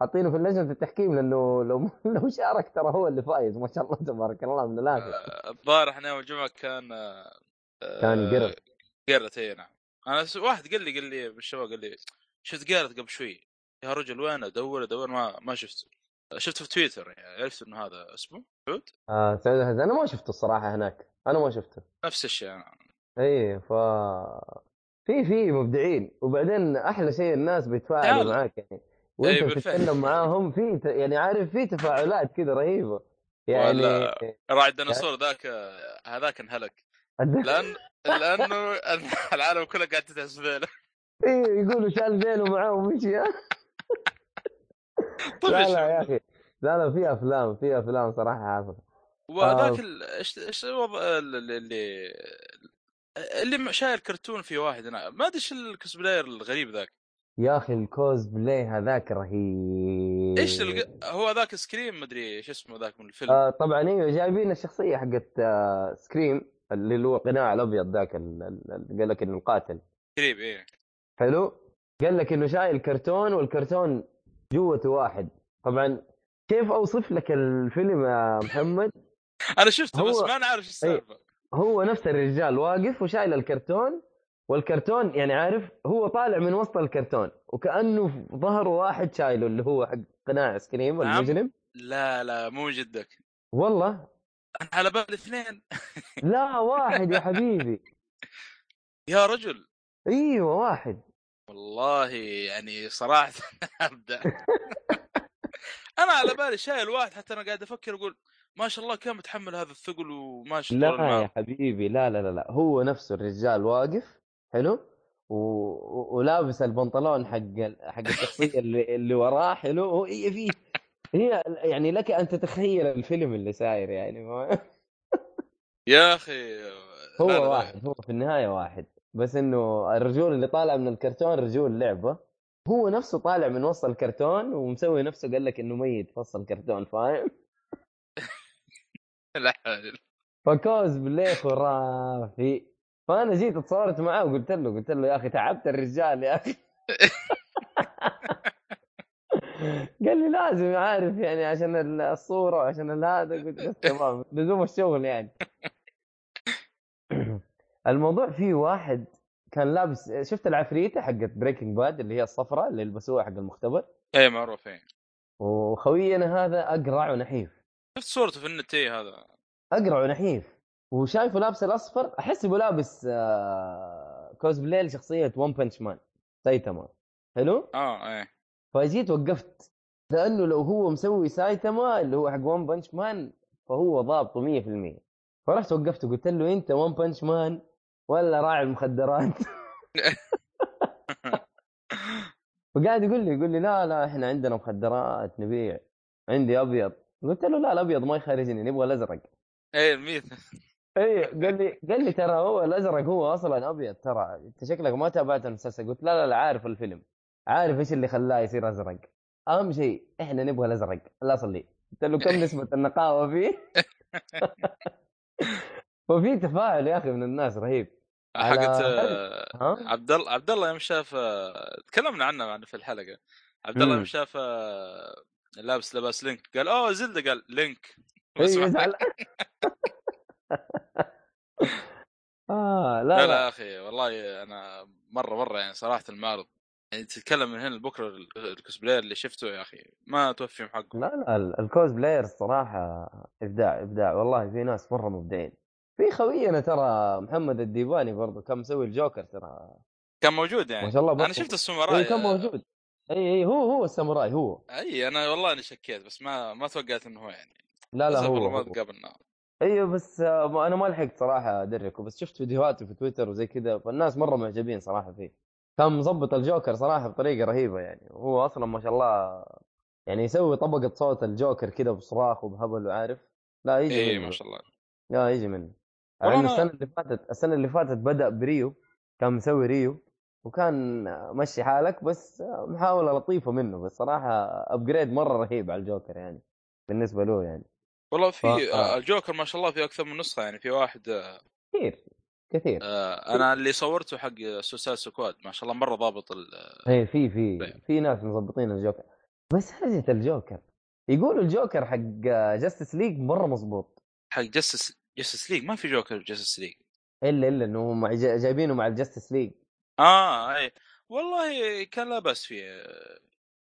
حاطينه في لجنة التحكيم، لأنه لو لو شارك ترى هو اللي فايز ما شاء الله تبارك الله من الآخر. الظاهر احنا والجمعة كان آه كان قرد قرد اي نعم. انا واحد قال لي قال لي بالشباب قال لي شفت قرد قبل شوي يا رجل، وين ادور ادور ما ما شفته، شفته في تويتر يعني عرفت انه هذا اسمه سعود اه سعود الهزاني. انا ما شفته الصراحة هناك، انا ما شفته نفس الشيء انا اي. ف في في مبدعين، وبعدين احلى شيء الناس بيتفاعلوا معاك يعني، وانت تتكلم معاهم في يعني عارف في تفاعلات كده رهيبه يعني. راعي الديناصور ذاك هذاك انهلك لان لانه العالم كله قاعد تتهز بيله اي يقولوا شال بيله معاه ومشي. لا لا يا اخي لا لا في افلام في افلام صراحه حاصله. وهذاك ايش ايش الوضع اللي اللي شايل كرتون في واحد هنا ما ادري ايش الكوزبلاير الغريب ذاك يا اخي. الكوزبلاي هذاك رهيب ايش الج... هو ذاك سكريم مدري ايش اسمه ذاك من الفيلم آه طبعا ايوه. جايبين الشخصيه حقت آه سكريم اللي هو قناع الابيض ذاك اللي قال لك انه القاتل قريب ايه حلو. قال لك انه شايل كرتون والكرتون جوته واحد. طبعا كيف اوصف لك الفيلم يا محمد؟ انا شفته هو... بس ما نعرف ايش السالفه. هو نفس الرجال واقف وشايل الكرتون، والكرتون يعني عارف هو طالع من وسط الكرتون وكأنه ظهره واحد شايله اللي هو حق قناع سكريم والمجرم. لا لا مو جدك والله انا على بالي اثنين لا واحد يا حبيبي يا رجل ايوه واحد والله يعني صراحه ابدا انا على بالي شايل واحد، حتى انا قاعد افكر اقول ما شاء الله كان متحمل هذا الثقل وماشي. لا المعرفة. يا حبيبي لا لا لا هو نفسه الرجال واقف حلو و... ولابس البنطلون حق حق الشخصيه اللي... اللي وراه حلو. هي في هي يعني لك ان تتخيل الفيلم اللي ساير يعني ما... يا اخي هو لا لا واحد، هو في النهايه واحد، بس انه الرجل اللي طالع من الكرتون رجول لعبه، هو نفسه طالع من وسط الكرتون ومسوي نفسه قال لك انه ميت في وسط الكرتون فاهم. لا فكوز بالله خرافي. فانا جيت اتصورت معاه وقلت له قلت له يا اخي تعبت الرجال يا اخي قال لي لازم عارف يعني عشان الصوره وعشان هذا. قلت بس تمام لزوم الشغل يعني. الموضوع فيه واحد كان لابس شفت العفريته حقت بريكنج باد اللي هي الصفراء اللي يلبسوها حق المختبر اي معروفين، وخوينا هذا اقرع ونحيف شفت صورته في النت ايه هذا اقرع ونحيف وشايفه لابس الاصفر احس انه لابس آه كوزبلاي لشخصيه ون بنش مان سايتاما حلو اه ايه. فجيت وقفت لانه لو هو مسوي سايتاما اللي هو حق ون بنش مان فهو ضابطه مية بالمية. فرحت وقفت وقلت له انت ون بنش مان ولا راعي المخدرات؟ فقاعد يقول لي يقول لي لا لا احنا عندنا مخدرات نبيع، عندي ابيض. قلت له لا الابيض ما يخرجني نبغى الازرق. ايه الميت ايه. قال لي قال لي ترى هو الازرق هو اصلا ابيض، ترى انت شكلك ما تابعت المسلسل. قلت لا لا لا عارف الفيلم عارف ايش اللي خلاه يصير ازرق، اهم شيء احنا نبغى الازرق الاصلي. قلت له كم نسبه النقاوه فيه؟ وفي تفاعل يا اخي من الناس رهيب. حقت عبد الله عبد الله يوم شاف تكلمنا عنه في الحلقه، عبد الله يوم شاف لابس لباس لينك قال اوه زلده قال لينك يزعل اه لا لا, لا لا اخي والله انا مره مره يعني صراحه المعرض يعني تتكلم من هنا لبكره الكوزبلاير اللي شفته يا اخي ما توفيهم حقه. لا لا الكوزبلاير الصراحه ابداع ابداع والله. في ناس مره مبدعين. في خوينا ترى محمد الديباني برضه كان مسوي الجوكر ترى كان موجود يعني ما شاء الله انا شفت السمراء كان موجود اي اي هو هو الساموراي هو اي. انا والله انا شكيت بس ما ما توقعت انه هو يعني لا لا هو ما تقابلنا ايوه بس انا ما لحقت صراحه ادركه بس شفت فيديوهاته في تويتر وزي كذا فالناس مره معجبين صراحه فيه. كان مظبط الجوكر صراحة بطريقة رهيبة يعني. وهو أصلا ما شاء الله يعني يسوي طبقة صوت الجوكر كده بصراخ وبهبل وعارف. لا يجي إيه ما شاء الله. لا يجي منه. يعني السنة اللي فاتت السنة اللي فاتت بدأ بريو كان مسوي ريو وكان مشي حالك بس محاولة لطيفة منه بس صراحة أبجريد مرة رهيب على الجوكر يعني بالنسبة له يعني. والله في آه. الجوكر ما شاء الله في أكثر من نسخة يعني في واحد كثير كثير آه أنا اللي صورته حق سوسال سكواد ما شاء الله مرة ضابط ال إيه في في في ناس مضبطين الجوكر بس حاجة الجوكر يقولوا الجوكر حق جاستس ليج مرة مضبوط حق جاستس جاستس ليج ما في جوكر جاستس ليج إلا إلا إنه هم جايبينه مع الجاستس ليج آه أي والله كان لا بس فيه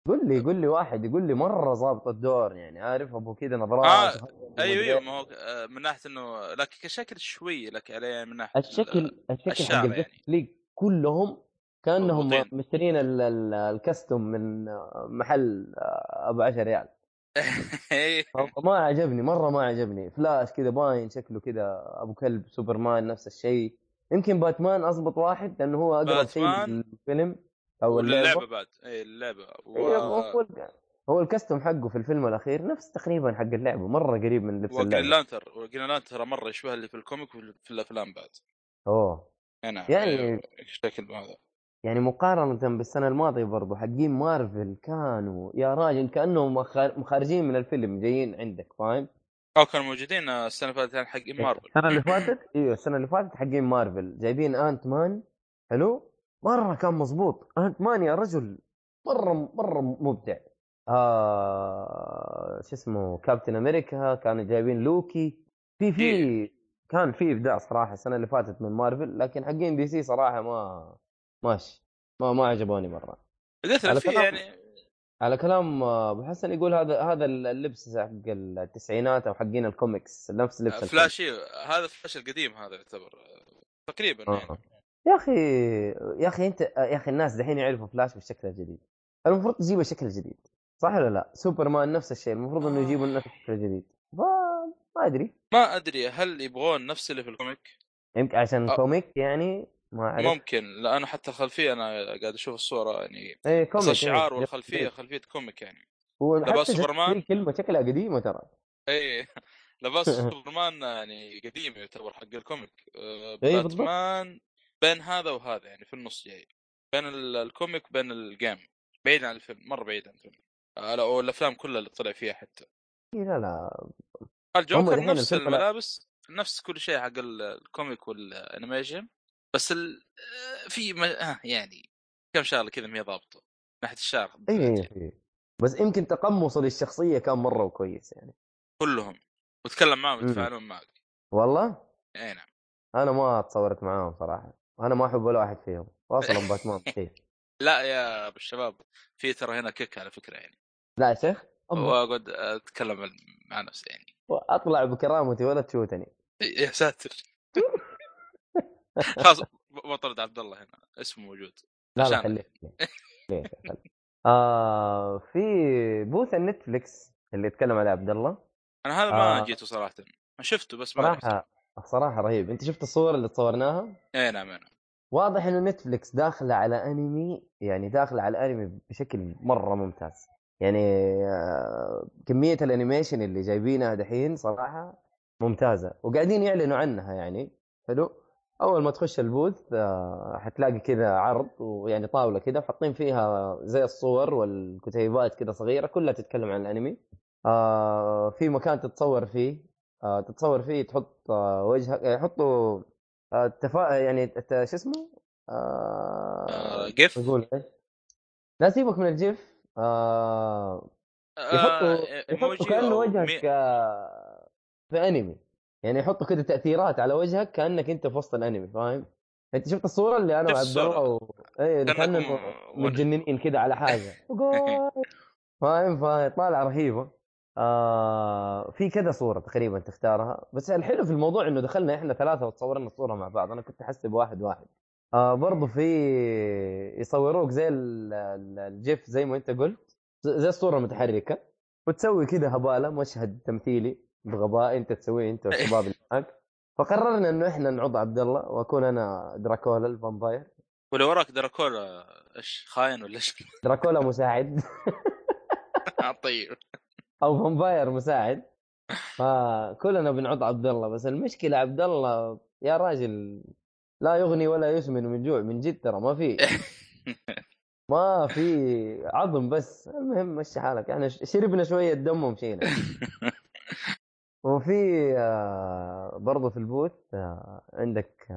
قل لي قل لي واحد يقول لي مرة ضابط الدور يعني عارف أبو كده نظرات آه أيوة ما هو من ناحية إنه لك كشكل شوي لك عليه من ناحية الشكل الشكل حق الجاستس ليج كلهم كأنهم مشترين ال الكاستم من محل أبو عشر ريال ما عجبني مرة ما عجبني فلاش كده باين شكله كده أبو كلب سوبرمان نفس الشيء يمكن باتمان أضبط واحد لأنه هو أقرب شيء للفيلم أو اللعبة بعد إيه اللعبة و... هو الكاستم حقه في الفيلم الأخير نفس تقريبا حق اللعبة مرة قريب من لبس اللعبة والجريلانتر والجريلانتر مرة يشبه اللي في الكوميك وفي الأفلام بعد أوه أنا يعني شكل هذا يعني مقارنة بالسنة الماضية برضو حقين مارفل كانوا يا راجل كأنهم مخارجين من الفيلم جايين عندك فاهم أو كانوا موجودين السنة اللي فاتت حقين مارفل السنة اللي فاتت إيوه السنة اللي فاتت حقين مارفل جايبين أنت مان حلو مرة كان مظبوط أنت مان يا رجل مرة مرة مبدع آه... شو اسمه كابتن أمريكا كانوا جايبين لوكي في في كان في إبداع صراحة السنة اللي فاتت من مارفل لكن حقين دي سي صراحة ما ماشي ما ما عجبوني مرة على كلام... يعني على كلام أبو حسن يقول هذا هذا اللبس حق التسعينات أو حقين الكوميكس نفس اللبس فلاشي هذا فلاش القديم هذا يعتبر تقريبا آه. يعني يا أخي يا أخي أنت يا أخي الناس دحين يعرفوا فلاش بالشكل الجديد المفروض تجيبه شكل جديد صح ولا لا سوبرمان نفس الشيء المفروض إنه يجيبوا لنا شكل جديد ما أدري ما أدري هل يبغون نفس اللي في الكوميك يمكن عشان الكوميك أه. يعني ما أعرف ممكن لأنه حتى الخلفية أنا قاعد أشوف الصورة يعني إيه الشعار إيه. والخلفية إيه. خلفية كوميك يعني لباس سوبرمان كلمة شكلها قديمة ترى إيه لباس سوبرمان يعني قديم يعتبر حق الكوميك باتمان بين هذا وهذا يعني في النص جاي بين الكوميك بين الجيم بعيد عن الفيلم مرة بعيد عن الفيلم أو الأفلام كلها اللي طلع فيها حتى لا لا الجوكر نفس الملابس نفس كل شيء حق الكوميك والانيميشن بس ال... في م... آه يعني كم شغله كذا ما ضابطه ناحية الشعر اي بس يمكن تقمص للشخصية كان مرة وكويس يعني كلهم وتكلم معهم وتفاعلون معك والله اي نعم انا ما تصورت معاهم صراحة انا ما احب ولا واحد فيهم واصلا باتمان كيف لا يا ابو الشباب في ترى هنا كيك على فكرة يعني لا يا شيخ واقعد اتكلم مع نفسي يعني واطلع بكرامتي ولا تشوتني يا ساتر خلاص بطرد عبد الله هنا اسمه موجود لا لا خليك ليه آه في بوث النتفليكس اللي يتكلم عليه عبد الله انا هذا ما آه جيته صراحه ما شفته بس ما صراحه رهيب انت شفت الصور اللي تصورناها اي نعم انا واضح انه نتفليكس داخله على انمي يعني داخله على الانمي بشكل مره ممتاز يعني كميه الانيميشن اللي جايبينها دحين صراحه ممتازه وقاعدين يعلنوا عنها يعني حلو اول ما تخش البوث حتلاقي كذا عرض ويعني طاوله كذا حاطين فيها زي الصور والكتيبات كذا صغيره كلها تتكلم عن الانمي في مكان تتصور فيه تتصور فيه تحط وجهك يحطوا تفا يعني شو اسمه جيف يقول ايش لا سيبك من الجيف آه يحطوا آه يحطوا كأن وجهك آه في أنمي يعني يحطوا كده تأثيرات على وجهك كأنك أنت في وسط الأنمي فاهم أنت شفت الصورة اللي أنا عبدالله و... إيه كأنهم م... متجننين كده على حاجة فاهم فطالع رهيبة آه في كده صورة تقريبا تختارها بس الحلو في الموضوع إنه دخلنا إحنا ثلاثة وتصورنا الصورة مع بعض أنا كنت أحسب واحد واحد آه برضو في يصوروك زي الجيف زي ما انت قلت زي الصورة المتحركة وتسوي كده هبالة مشهد تمثيلي بغباء انت تسويه انت والشباب اللي معك فقررنا انه احنا نعض عبد الله واكون انا دراكولا الفامباير ولا وراك دراكولا ايش خاين ولا ايش؟ دراكولا مساعد. طيب او فامباير مساعد. فكلنا بنعط عبد الله، بس المشكله عبد الله يا راجل لا يغني ولا يسمن من جوع من جد، ترى ما في ما في عظم، بس المهم مشي حالك. احنا شربنا شويه دم ومشينا. وفي برضه في البوث عندك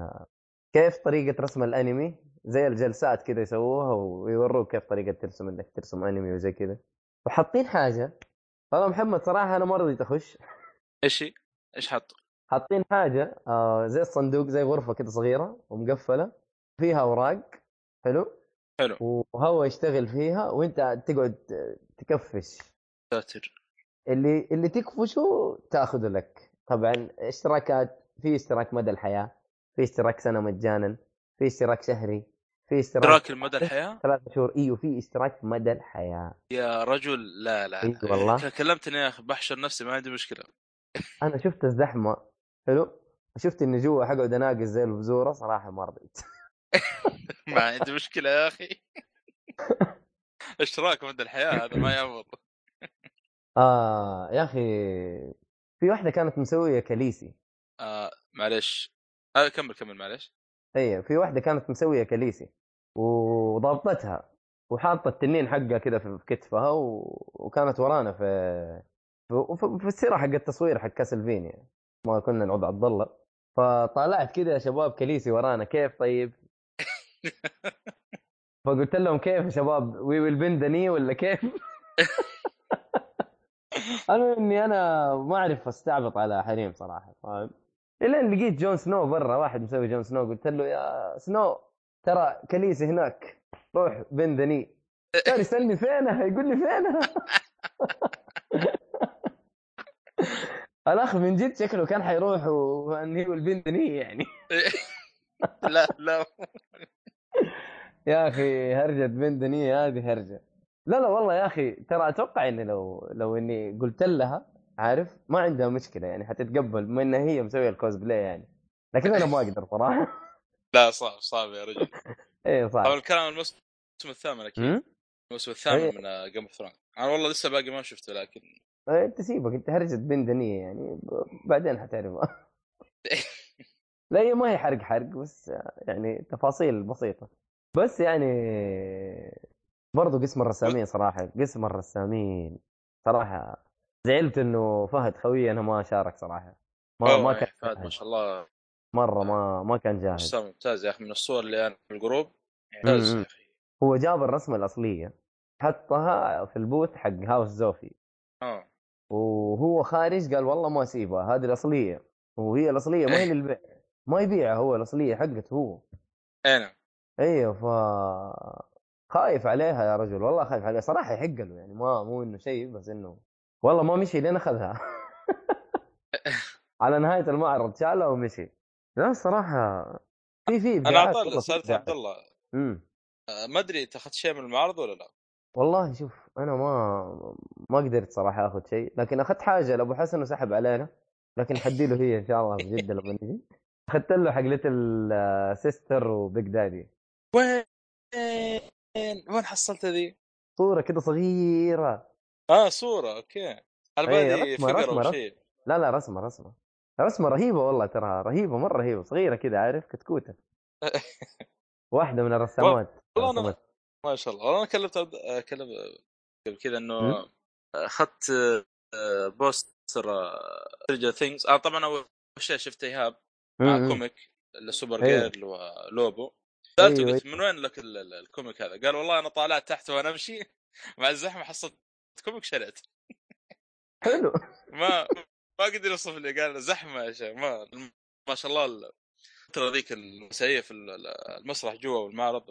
كيف طريقه رسم الانمي، زي الجلسات كده يسووها ويوروك كيف طريقه ترسم، انك ترسم انمي وزي كده. وحاطين حاجه والله محمد صراحه انا ما رضيت اخش. ايش ايش حطوا؟ حاطين حاجه زي الصندوق، زي غرفه كده صغيره ومقفله فيها اوراق. حلو حلو. وهو يشتغل فيها وانت تقعد تكفش. ساتر. اللي اللي تكفشه تاخذه لك. طبعا اشتراكات، في اشتراك مدى الحياه، في اشتراك سنه مجانا، في اشتراك شهري، في اشتراك, اشتراك المدى الحياه ثلاثة شهور. ايوه في اشتراك مدى الحياه يا رجل. لا لا إيه والله كلمتني يا اخي بحشر نفسي، ما عندي مشكله. انا شفت الزحمه حلو، شفت اني جوا حقعد اناقص زي البزوره، صراحه ما رضيت. ما عندي مشكله يا اخي. اشتراك مدى الحياه هذا ما يعمر. آه يا أخي في واحدة كانت مسوية كليسي. آه معلش آه كمل كمل معلش. أي في واحدة كانت مسوية كليسي وضبطتها وحاطة التنين حقها كده في كتفها و... وكانت ورانا في في, في السيرة حق التصوير حق كاسلفينيا ما كنا نعود عبد الله. فطالعت كده يا شباب كليسي ورانا كيف طيب. فقلت لهم كيف يا شباب وي ويل بندني ولا كيف؟ أنا إني أنا ما أعرف أستعبط على حريم صراحة. إلين لقيت جون سنو برا، واحد مسوي جون سنو، قلت له يا سنو ترى كنيسة هناك روح بندني. كان يسألني فينها، يقول لي فينها. الأخ من جد شكله كان حيروح وأني والبندني يعني. لا لا يا أخي هرجة بندني هذه هرجة. لا لا والله يا أخي ترى أتوقع إني لو لو إني قلت لها عارف ما عندها مشكلة يعني، حتتقبل بما إنها هي مسوية الكوزبلاي يعني، لكن أنا ما أقدر صراحة. لا صعب صعب يا رجل. إيه صعب. طبعا الكلام الموسم الثامن أكيد. الموسم الثامن من قبل فرانك. أنا والله لسه باقي ما شفته لكن. إيه تسيبك أنت هرجت بندنية يعني بعدين حتعرفها. لا هي ما هي حرق حرق بس يعني تفاصيل بسيطة بس يعني. برضو قسم الرسامين صراحة، قسم الرسامين صراحة زعلت إنه فهد خوي أنا ما شارك صراحة. ما ما كان فهد ما شاء الله مرة ما ما كان جاهز. رسام ممتاز يا أخي، من الصور اللي أنا في الجروب ممتاز. م- هو جاب الرسمة الأصلية حطها في البوث حق هاوس زوفي. آه. وهو خارج قال والله ما سيبها هذه الأصلية، وهي الأصلية ما هي للبيع، ما يبيعها هو الأصلية حقته هو. أنا. أيوة فا. خايف عليها يا رجل والله خايف عليها صراحة. يحق له يعني، ما مو إنه شيء بس إنه والله ما مشي لين أخذها. على نهاية المعرض شالها ومشي. لا صراحة في في أنا عطل صارت عبد الله. أمم ما أدري أخذت شيء من المعرض ولا لا؟ والله شوف أنا ما ما قدرت صراحة أخذ شيء، لكن أخذت حاجة لأبو حسن وسحب علينا، لكن حديله هي إن شاء الله في جدة لما نجي. أخذت له حقلة السيستر وبيك دادي. وين حصلت ذي؟ صورة كده صغيرة. اه صورة اوكي. على بالي فقرة او شيء. لا لا رسمة رسمة رسمة رهيبة والله، ترى رهيبة مرة رهيبة صغيرة كده عارف كتكوتة. واحدة من الرسامات. والله أنا ما شاء الله. والله أنا كلمت كلم قبل كذا إنه أخذت بوستر رجع ثينجز. آه طبعا أول شيء شفت إيهاب مع كوميك السوبر جيرل ولوبو. قلت أيوة. من وين لك الكوميك هذا؟ قال والله أنا طالعت تحت وأنا أمشي مع الزحمة حصلت كوميك شريت. حلو. ما ما قدر يوصف لي، قال زحمة يا شيخ ما ما شاء الله الفترة ذيك المسائية في المسرح جوا والمعرض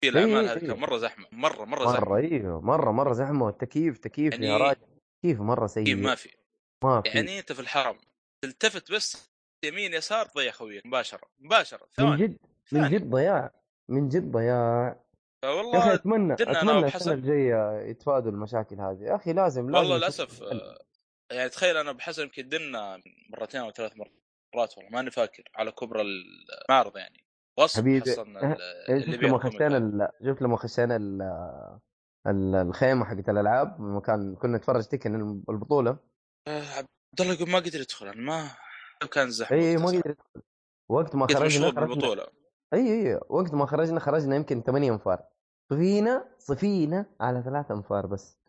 في الأعمال هذيك أيوة. مرة زحمة مرة مرة زحمة مرة أيوه مرة مرة زحمة والتكييف تكييف يعني يا راجل كيف مرة سيء ما في ما في يعني أنت في الحرم تلتفت بس يمين يسار ضيع خويك مباشرة مباشرة ثواني من جد من جد ضياع من جد ضياع. والله اتمنى اتمنى السنه الجايه يتفادوا المشاكل هذه اخي لازم لازم والله للاسف يعني. تخيل انا بحسب يمكن دنا مرتين او ثلاث مرات والله ما انا فاكر على كبرى المعرض يعني وصل حصلنا شفت لما خسينا شفت لما خسينا الخيمه حقت الالعاب مكان كنا نتفرج تكن البطوله. عبد الله يقول ما قدر يدخل. انا ما كان زحمه اي ما قدر يدخل وقت ما خرجنا خرجنا اي اي وقت ما خرجنا خرجنا يمكن ثمانية انفار صفينا صفينا على ثلاثة انفار بس.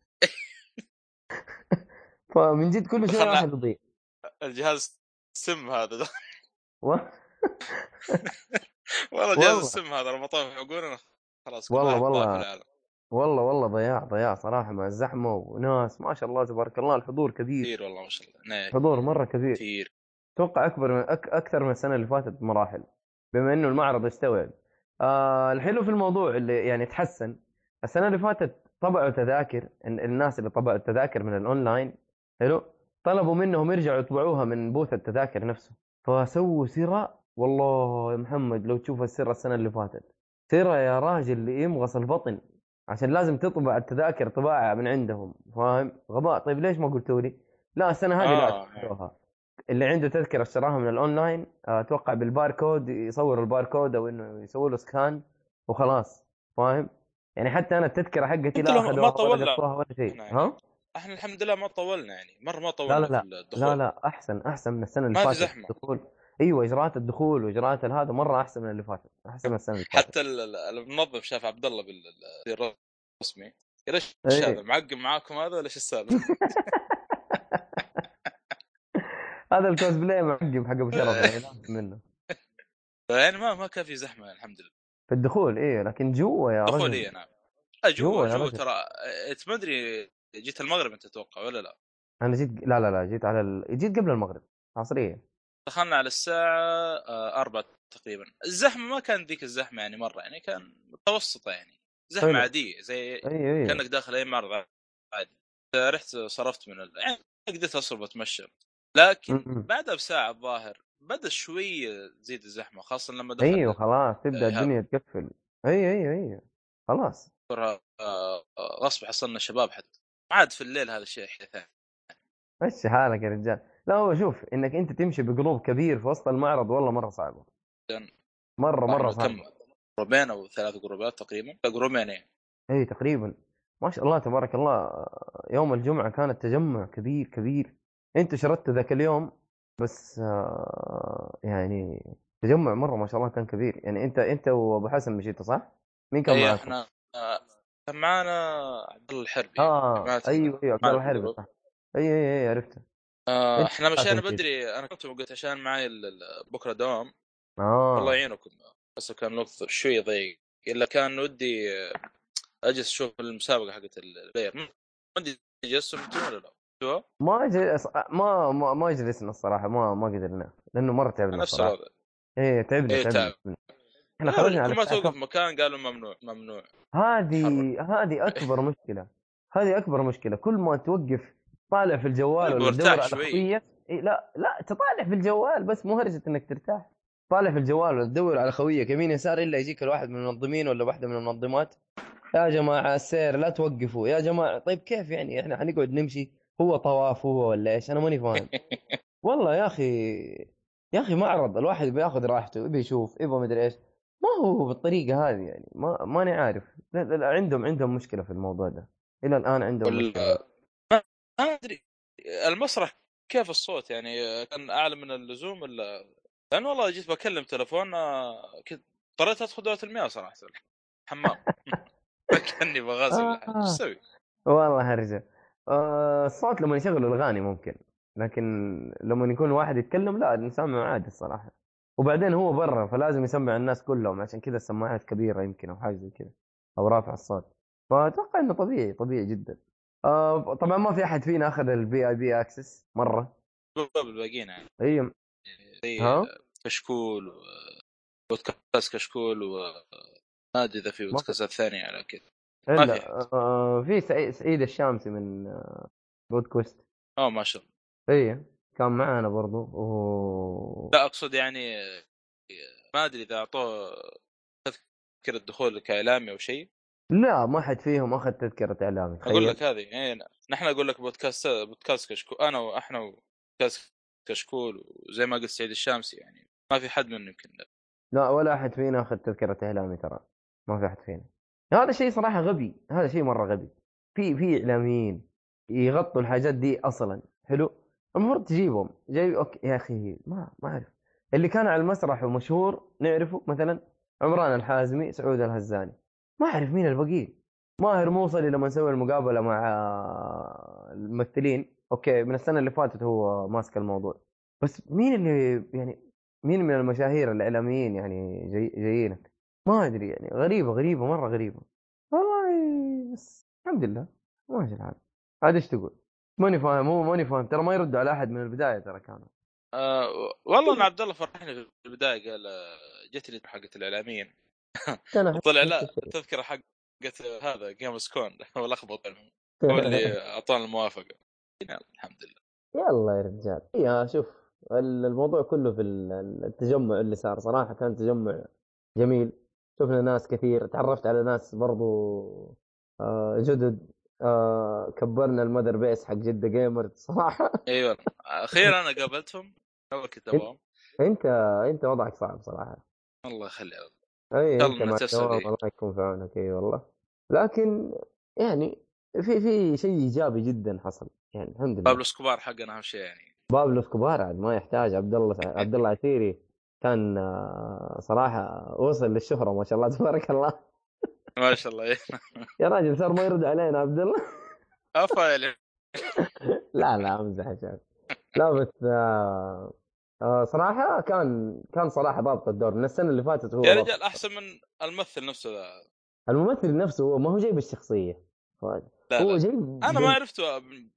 فمن جد كل شيء واحد يضيع الجهاز سم هذا والله جهاز السم هذا ربطوه عقولنا خلاص. والله والله والله والله ضياع ضياع صراحه مع الزحمه وناس ما شاء الله تبارك الله. الحضور كبير كثير والله ما شاء الله حضور مره كبير كثير اتوقع اكبر من أك... اكثر من السنه اللي فاتت بمراحل بما انه المعرض يستوعب. آه الحلو في الموضوع اللي يعني تحسن السنه اللي فاتت طبعوا تذاكر الناس اللي طبعوا التذاكر من الاونلاين حلو طلبوا منهم يرجعوا يطبعوها من بوث التذاكر نفسه فسووا سيره. والله يا محمد لو تشوف السيره السنه اللي فاتت سيره يا راجل اللي يمغص البطن عشان لازم تطبع التذاكر طباعة من عندهم فاهم غباء. طيب ليش ما قلتوا لي؟ لا السنه هذه آه. لا تشتروها اللي عنده تذكره اشتراها من الاونلاين اتوقع بالباركود يصور الباركود او انه يسوي له سكان وخلاص فاهم يعني. حتى انا التذكره حقتي لا اخذوها ولا, ولا شيء. ها احنا الحمد لله ما طولنا يعني مره ما طولنا لا لا الدخول. لا لا احسن احسن من السنه اللي فاتت الدخول. ايوه اجراءات الدخول واجراءات هذا مره احسن من اللي فاتت احسن من السنه اللي فاتت. حتى المنظم شاف عبد الله بالرسمي ايش هذا معقم معاكم هذا ولا ايش السالفه؟ هذا الكوزبلاي معقم حق ابو شرف منه يعني ما ما كان في زحمه الحمد لله في الدخول. ايه لكن جوا يا رجل دخول ايه نعم جوا جوا ترى ما ادري جيت المغرب انت تتوقع ولا لا؟ انا جيت لا لا لا جيت على ال... جيت قبل المغرب عصريه دخلنا على الساعه أربعة تقريبا. الزحمه ما كان ذيك الزحمه يعني مره يعني كان متوسطه يعني زحمه طيب. عاديه زي أي أي. كانك داخل اي معرض عادي. رحت صرفت من ال... يعني قدرت اصرف واتمشى لكن بعدها بساعه الظاهر بدا شويه تزيد الزحمه خاصه لما دخل ايوه خلاص تبدا الدنيا تقفل اي اي اي خلاص غصب حصلنا شباب حتى عاد في الليل هذا الشيء حدث. مشي حالك يا رجال. لا هو شوف انك انت تمشي بقلوب كبير في وسط المعرض والله مره صعبه مره مره صعبه. جروبين او ثلاث جروبات تقريبا جروبين يعني اي تقريبا ما شاء الله تبارك الله. يوم الجمعه كان التجمع كبير كبير انت شردت ذاك اليوم بس آه يعني تجمع مره ما شاء الله كان كبير يعني. انت انت وابو حسن مشيت صح؟ مين كان معاك؟ احنا كان معانا عبد الله الحربي. اه ايوه ايوه عبد الله الحربي صح اي اي اي عرفته. آه احنا مشينا بدري انا كنت قلت عشان معي بكره دوام اه الله يعينكم بس كان الوقت شوي ضيق الا كان ودي اجلس اشوف المسابقه حقت البلاير ما ودي اجلس ولا لا ما جلس ما ما ما جلسنا الصراحه ما ما قدرنا لانه مره تعبنا الصراحه ايه تعبنا إيه تعبنا تعب. احنا خرجنا على ما توقف مكان قالوا ممنوع ممنوع. هذه هذه اكبر مشكله هذه اكبر مشكله كل ما توقف طالع في الجوال ولا تدور على خويه. إيه لا لا تطالع في الجوال بس مو هرجه انك ترتاح طالع في الجوال ولا تدور على خويه يمين يسار الا يجيك الواحد من المنظمين ولا واحده من المنظمات يا جماعه السير لا توقفوا يا جماعه. طيب كيف يعني احنا هنقعد نمشي هو طواف هو ولا ايش؟ انا ماني فاهم والله يا اخي يا اخي معرض الواحد بياخذ راحته يبي يشوف يبغى مدري ايش ما هو بالطريقه هذه يعني ما ماني عارف. لا لا عندهم عندهم مشكله في الموضوع ده الى الان عندهم مشكله ما ادري. المسرح كيف الصوت يعني كان اعلى من اللزوم ولا لان والله جيت بكلم تلفون كنت اضطريت ادخل دوره المياه صراحه الحمام فكرني بغازل ايش اسوي والله هرجه. الصوت لما يشغلوا الأغاني ممكن لكن لما يكون واحد يتكلم لا نسمع عادي الصراحة. وبعدين هو برا فلازم يسمع الناس كلهم عشان كذا السماعات كبيرة يمكن أو حاجة زي كذا أو رافع الصوت فأتوقع إنه طبيعي طبيعي جدا. آه طبعا ما في أحد فينا أخذ البي آي بي أكسس مرة الباقيين يعني أي زي كشكول و... بودكاست كشكول وما أدري إذا في بودكاست الثاني على كذا لا آه في سعيد الشامسي من آه بودكاست اه ما شاء الله ايه كان معنا برضو و... لا اقصد يعني ما ادري اذا اعطوه تذكره الدخول كاعلامي او شيء. لا ما حد فيهم اخذ تذكره اعلامي اقول لك هذه يعني نحن اقول لك بودكاست بودكاست كشكول انا واحنا وبودكاست كشكول وزي ما قلت سعيد الشامسي يعني ما في حد منه يمكن لا ولا أحد فينا أخذ تذكرة إعلامي ترى، ما في أحد فينا. هذا الشيء صراحة غبي، هذا شيء مرة غبي. في في إعلاميين يغطوا الحاجات دي أصلا، حلو المفروض تجيبهم جايب أوكي يا أخي. ما ما أعرف اللي كان على المسرح ومشهور نعرفه مثلا عمران الحازمي، سعود الهزاني، ما أعرف مين الباقيين. ماهر موصلي لما نسوي المقابلة مع الممثلين، أوكي من السنة اللي فاتت هو ماسك الموضوع، بس مين اللي يعني مين من المشاهير الإعلاميين يعني جاي جايينك؟ ما أدري يعني غريبة غريبة مرة غريبة والله. بس الحمد لله ماشي الحال. هذا إيش تقول؟ ماني فاهم، مو ماني فاهم ترى، ما يردوا على أحد من البداية ترى كانوا. أه والله أن عبد الله فرحني في البداية، قال جتني حقة الإعلاميين طلع لا تذكرة حق هذا جيمس كون والأخبط هو اللي أعطانا الموافقة. الحمد لله. يلا يا رجال يا شوف الموضوع كله في التجمع اللي صار صراحة كان تجمع جميل، شفنا ناس كثير، تعرفت على ناس برضو جدد، كبرنا المدر بيس حق جدة جيمر صراحة. أيوة أخيرا أنا قابلتهم أول كتابهم. أنت أنت وضعك صعب صراحة. الله يخلي أي أنت ما تسوي، الله يكون في عونك. أي والله، لكن يعني في في شيء إيجابي جدا حصل يعني الحمد لله. بابلو سكوبار حقنا أهم شيء يعني، بابلو سكوبار عاد ما يحتاج. عبد الله عبد الله عثيري كان صراحة وصل للشهرة ما شاء الله تبارك الله. ما شاء الله يا راجل صار ما يرد علينا عبد الله. أفا لا لا أمزح يا شباب. لا بس صراحة كان كان صراحة ضابط الدور من السنة اللي فاتت. هو يا رجال أحسن من الممثل نفسه. لا. الممثل نفسه هو ما هو جايب الشخصية. لا هو لا. جايب أنا ما عرفته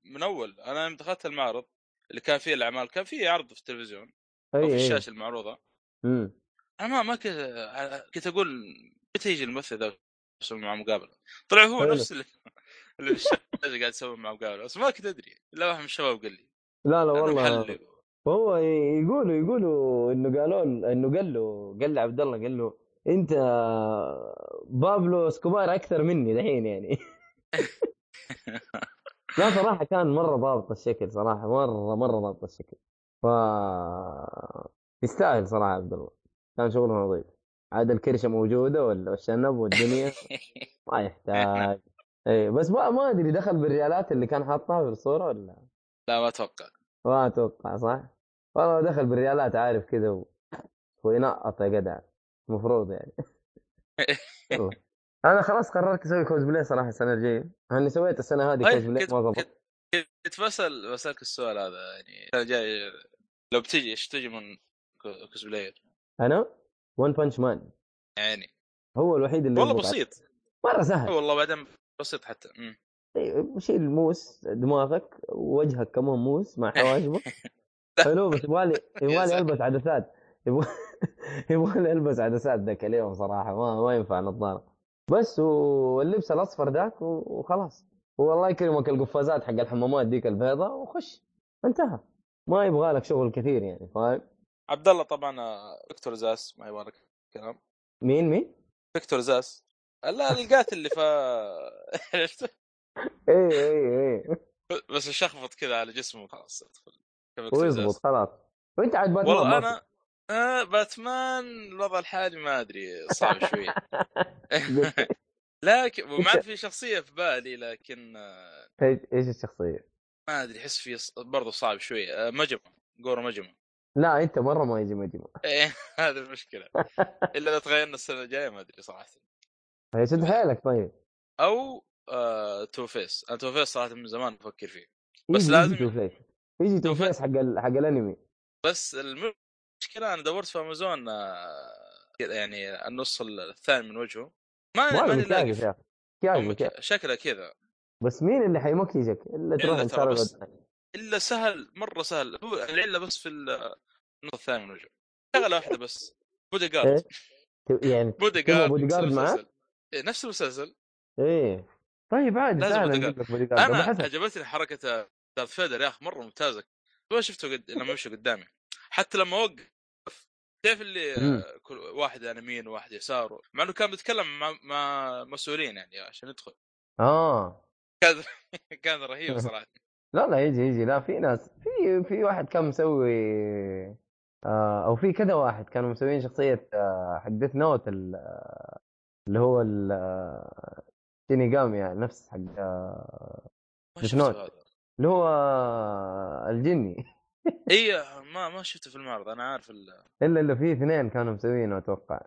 من أول. أنا دخلت المعرض اللي كان فيه الأعمال، كان فيه عرض في التلفزيون أو في الشاشة المعروضة. أمم. أنا ما ما كنت كنت أقول متى يجي الممثل ذا يسوي معه مقابلة. طلع هو نفس اللي اللي الشاشة قاعد يسوي معه مقابلة، بس ما كنت أدري. لا واحد من الشباب قال لي. لا لا والله. هو يقولوا يقولوا انه قالون انه قال له قال عبد الله قال له انت بابلو سكوبار اكثر مني دحين يعني. لا صراحه كان مره ضابط الشكل صراحه، مره مره ضابط الشكل. ف يستاهل صراحه عبد الله، كان شغله نظيف. عاد الكرشه موجوده والشنب والدنيا ما يحتاج. اي بس ما ادري دخل بالريالات اللي كان حاطها في الصوره ولا لا، ما اتوقع ما اتوقع صح والله. دخل بالريالات عارف كذا و... وينقط يا جدع المفروض يعني. انا خلاص قررت اسوي كوزبلاي صراحه السنه الجايه. انا سويت السنه هذه كوزبلاي ما ضبط. كنت بسال بسالك السؤال هذا يعني السنه الجايه لو بتجي ايش تجي من كوزبلاي؟ انا ون بانش مان يعني هو الوحيد اللي والله بسيط مره سهل والله، بعدين بسيط حتى. امم شيل الموس دماغك ووجهك كمان موس مع حواجبك. حلو بس يبغالي يبغالي البس عدسات، يبغى يبغالي البس عدسات ذاك اليوم صراحه ما ما ينفع نظاره بس واللبس الاصفر ذاك وخلاص. والله يكرمك القفازات حق الحمامات ديك البيضه وخش انتهى، ما يبغالك شغل كثير يعني فاهم. عبد الله طبعا فيكتور زاس ما يبغالك كلام. مين مين فيكتور زاس؟ لا لقيت اللي ف ايه ايه ايه بس شخبط كذا على جسمه خلاص ويضبط خلاص. وانت عاد باتمان والله انا آه باتمان الوضع الحالي ما ادري صعب شوي. لكن ما عاد في شخصيه في بالي، لكن ايش الشخصيه ما ادري احس فيه برضه صعب شوي. مجمع قور مجمع. لا انت مره ما يجي مجمع. ايه هذه المشكله الا لو تغيرنا السنه الجايه ما ادري صراحه. هي شد حالك طيب او آه، توفيس. أنا توفيس صراحة من زمان أفكر فيه بس يجي لازم يجي توفيس. يجي توفيس حق ال... حق الأنمي. بس المشكلة أنا دورت في أمازون كذا يعني النص الثاني من وجهه ما ما نلاقي فيه كيف شكله كذا. بس مين اللي حيمكيجك إلا تروح تسرق؟ إلا سهل مرة سهل. هو العلة بس في النص الثاني من وجهه شغلة واحدة بس بودي جارد. يعني بودي جارد معه نفس المسلسل. إيه طيب عادي تعال. انا عجبتني حركه دارث فيدر يا اخي مره ممتازه. ما شفته قد لما مشى قدامي حتى لما وقف تعرف اللي كل واحد يمين وواحد يسار مع انه كان بيتكلم مع, مع مسؤولين يعني عشان يدخل. اه كان كان رهيب صراحه. لا لا يجي يجي لا في ناس في في واحد كان مسوي او في كذا واحد كانوا مسويين شخصيه حق ديث نوت اللي هو الشينيغامي، يعني نفس حق ديث نوت اللي هو الجني. ايه ما ما شفته في المعرض انا عارف ال... الا اللي فيه اثنين كانوا مسوينه اتوقع،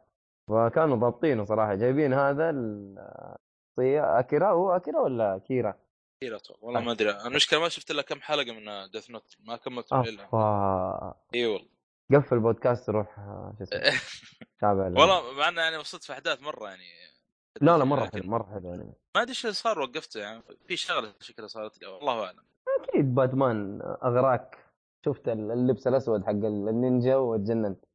وكانوا ضابطينه صراحه، جايبين هذا الشخصيه اكيرا هو اكيرا ولا كيرا كيرا والله ما ادري انا مشكله ما شفت الا كم حلقه من ديث نوت ما كملت الا. اي والله قفل البودكاست روح شو اسمه تابع والله مع انه يعني وصلت في احداث مره يعني لا لا مره حلو مره حلو يعني ما ادري ايش صار وقفته يعني في شغله شكلها صارت والله اعلم. اكيد باتمان اغراك، شفت اللبس الاسود حق النينجا وتجننت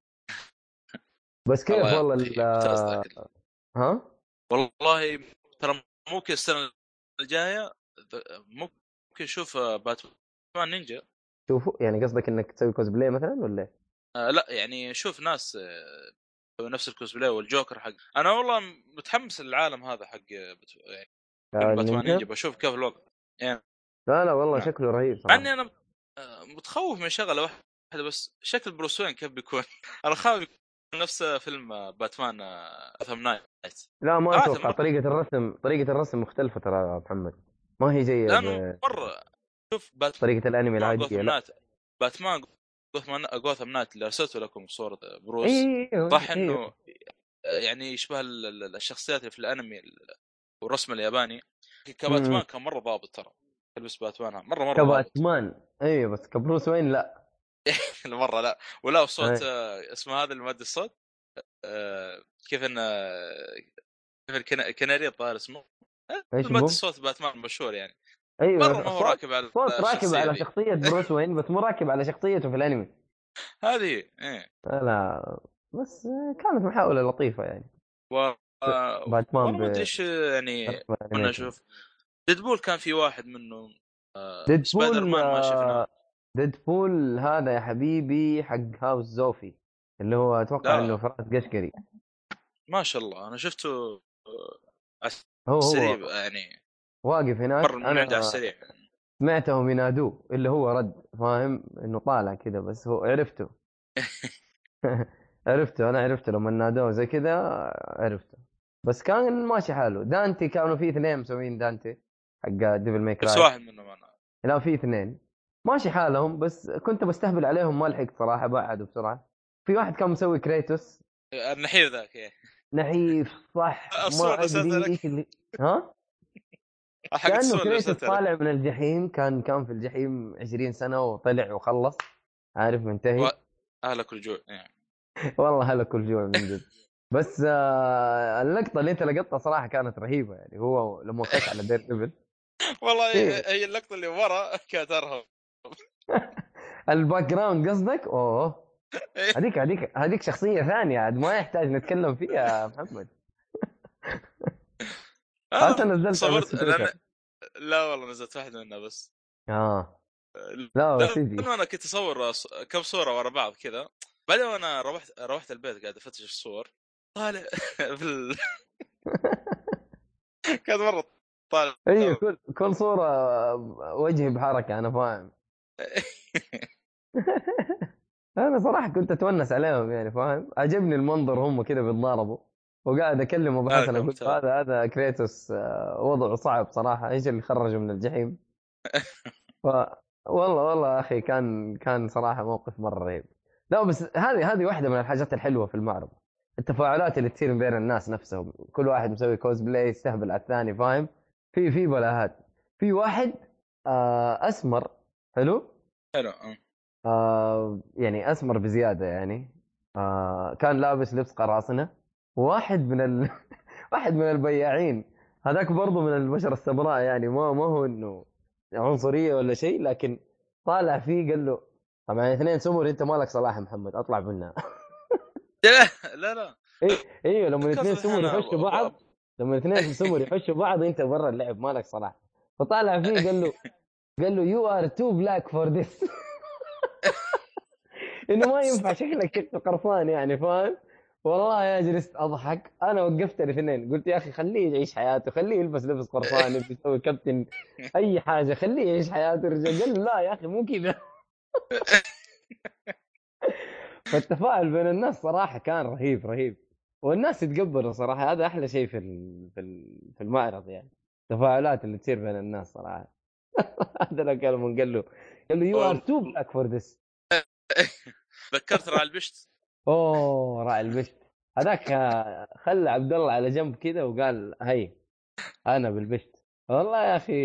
بس كيف والله ال... ها والله ترى ممكن السنه الجايه ممكن نشوف باتمان نينجا. شوفوا يعني قصدك انك تسوي كوزبلاي مثلا ولا آه لا يعني شوف ناس آه نفس الكوزبلاي والجوكر حق انا والله متحمس للعالم هذا حق بت... يعني باتمان نينجا بشوف كيف الوضع يعني. لا لا والله يعني. شكله رهيب صراحه يعني انا متخوف من شغله واحده بس، شكل بروس وين كيف بيكون؟ انا خايف نفس فيلم باتمان أثام نايت. لا ما اتوقع طريقه الرسم طريقه الرسم مختلفه ترى محمد ما هي زي مره شوف بات... طريقه الانمي العاديه لا باتمان غوثام نايت اللي ارسلت لكم صوره بروس إيه صح إيه انه إيه. يعني يشبه الشخصيات اللي في الانمي والرسم الياباني كباتمان كان مره ضابط ترى تلبس باتمانها مره مره باتمان ايه بس كبروس وين لا المره لا ولا صوت آه اسمه هذا المادة الصوت آه كيف ان كيف الكناري الظاهر اسمه المادة الصوت باتمان مشهور يعني ايوه مره هو راكب على صوت راكب على شخصيه بروس وين بس مو راكب على شخصيته في الانمي هذه ايه لا بس كانت محاوله لطيفه يعني و... باتمان ما ادري ايش يعني انا اشوف ديدبول كان في واحد منه آه ديدبول ما... ما شفناه. ديدبول هذا يا حبيبي حق هاوس زوفي اللي هو اتوقع انه فراس قشقري ما شاء الله انا شفته هو هو يعني واقف هناك انا السريع سمعتهم ينادوه اللي هو رد فاهم انه طالع كذا بس هو عرفته عرفته انا عرفته لما نادوه زي كذا عرفته بس كان ماشي حاله. دانتي كانوا فيه اثنين مسوين دانتي حق ديفل ماي كراي بس واحد منهم انا لا في اثنين ماشي حالهم بس كنت بستهبل عليهم ما لحقت صراحه بعده بسرعه. في واحد كان مسوي كريتوس النحيف ذاك ايه نحيف صح ما ادري اللي... ها كان كريتوس طالع من الجحيم كان كان في الجحيم عشرين سنه وطلع وخلص عارف منتهي و... اهلك الجوع يعني. والله هلك الجوع من جد بس آه اللقطه اللي انت لقطتها صراحه كانت رهيبه يعني هو لما وقف على دير ديفل والله إيه؟ هي اللقطه اللي ورا كاترها الباك جراوند قصدك اوه هذيك هذيك هذيك شخصيه ثانيه عاد ما يحتاج نتكلم فيها محمد حتى نزلت لأن... لا والله نزلت واحده منها بس اه لا سيدي انا كنت اصور كم صوره ورا بعض كذا بعدين انا روحت روحت البيت قاعد افتش الصور طالع بال كان مره طالع ايوه كل كل صوره وجهي بحركه انا فاهم انا صراحه كنت اتونس عليهم يعني فاهم عجبني المنظر هم كده بيتضاربوا وقاعد اكلم ابو حسن اقول هذا هذا كريتوس وضعه صعب صراحه ايش اللي خرجه من الجحيم ف... والله والله اخي كان كان صراحه موقف مره رهيب. لا بس هذه هذه واحده من الحاجات الحلوه في المعرض التفاعلات اللي تصير بين الناس نفسهم كل واحد مسوي كوزبلاي يستهبل على الثاني فاهم في في بلاهات. في واحد آه اسمر حلو حلو آه يعني اسمر بزياده يعني آه كان لابس لبس قراصنه واحد من ال... واحد من البياعين هذاك برضو من البشره السمراء يعني ما ما هو انه عنصريه ولا شيء لكن طالع فيه قال له طبعا اثنين سمر انت مالك صلاح محمد اطلع منها لا لا لا اي ايوه لما اثنين سمر يحشوا بعض لما اثنين سمر يحشوا بعض انت برا اللعب مالك صلاح. فطالع فيه قال له قال له يو ار تو بلاك فور ذس انه ما ينفع شكلك كنت قرفان يعني فاهم. والله يا جلست اضحك انا وقفت الاثنين قلت يا اخي خليه يعيش حياته خليه يلبس لبس قرفان بيسوي كابتن اي حاجه خليه يعيش حياته الرجال. قال لا يا اخي مو كذا فالتفاعل بين الناس صراحة كان رهيب رهيب، والناس تقبلوا صراحة، هذا أحلى شيء في في المعرض يعني، التفاعلات اللي تصير بين الناس صراحة. هذا لو كانوا بنقول له قال له يو ار تو بلاك فور ذس، ذكرت راعي البشت. أوه راعي البشت هذاك خلى عبد الله على جنب كده وقال هاي أنا بالبشت. والله يا أخي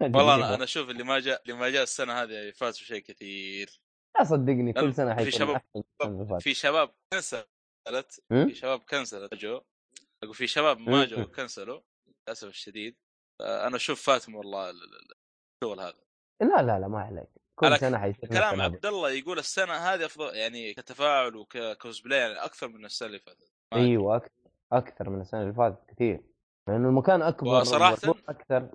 والله أنا أنا أشوف اللي ما جاء اللي ما جاء السنة هذه فاز بشيء كثير. لا صدقني كل سنة في شباب في شباب كنسلت في شباب كنسلت جو أقول في شباب ما جو كنسلوا للأسف الشديد. أنا أشوف فاتم والله الشغل هذا. لا لا لا ما عليك. كل سنة حيصير كلام عبد الله يقول السنة هذه أفضل يعني كتفاعل وككوزبلاي يعني أكثر من السنة اللي فاتت. أيوة أكثر أكثر من السنة اللي فاتت كثير، لأنه المكان أكبر أكثر.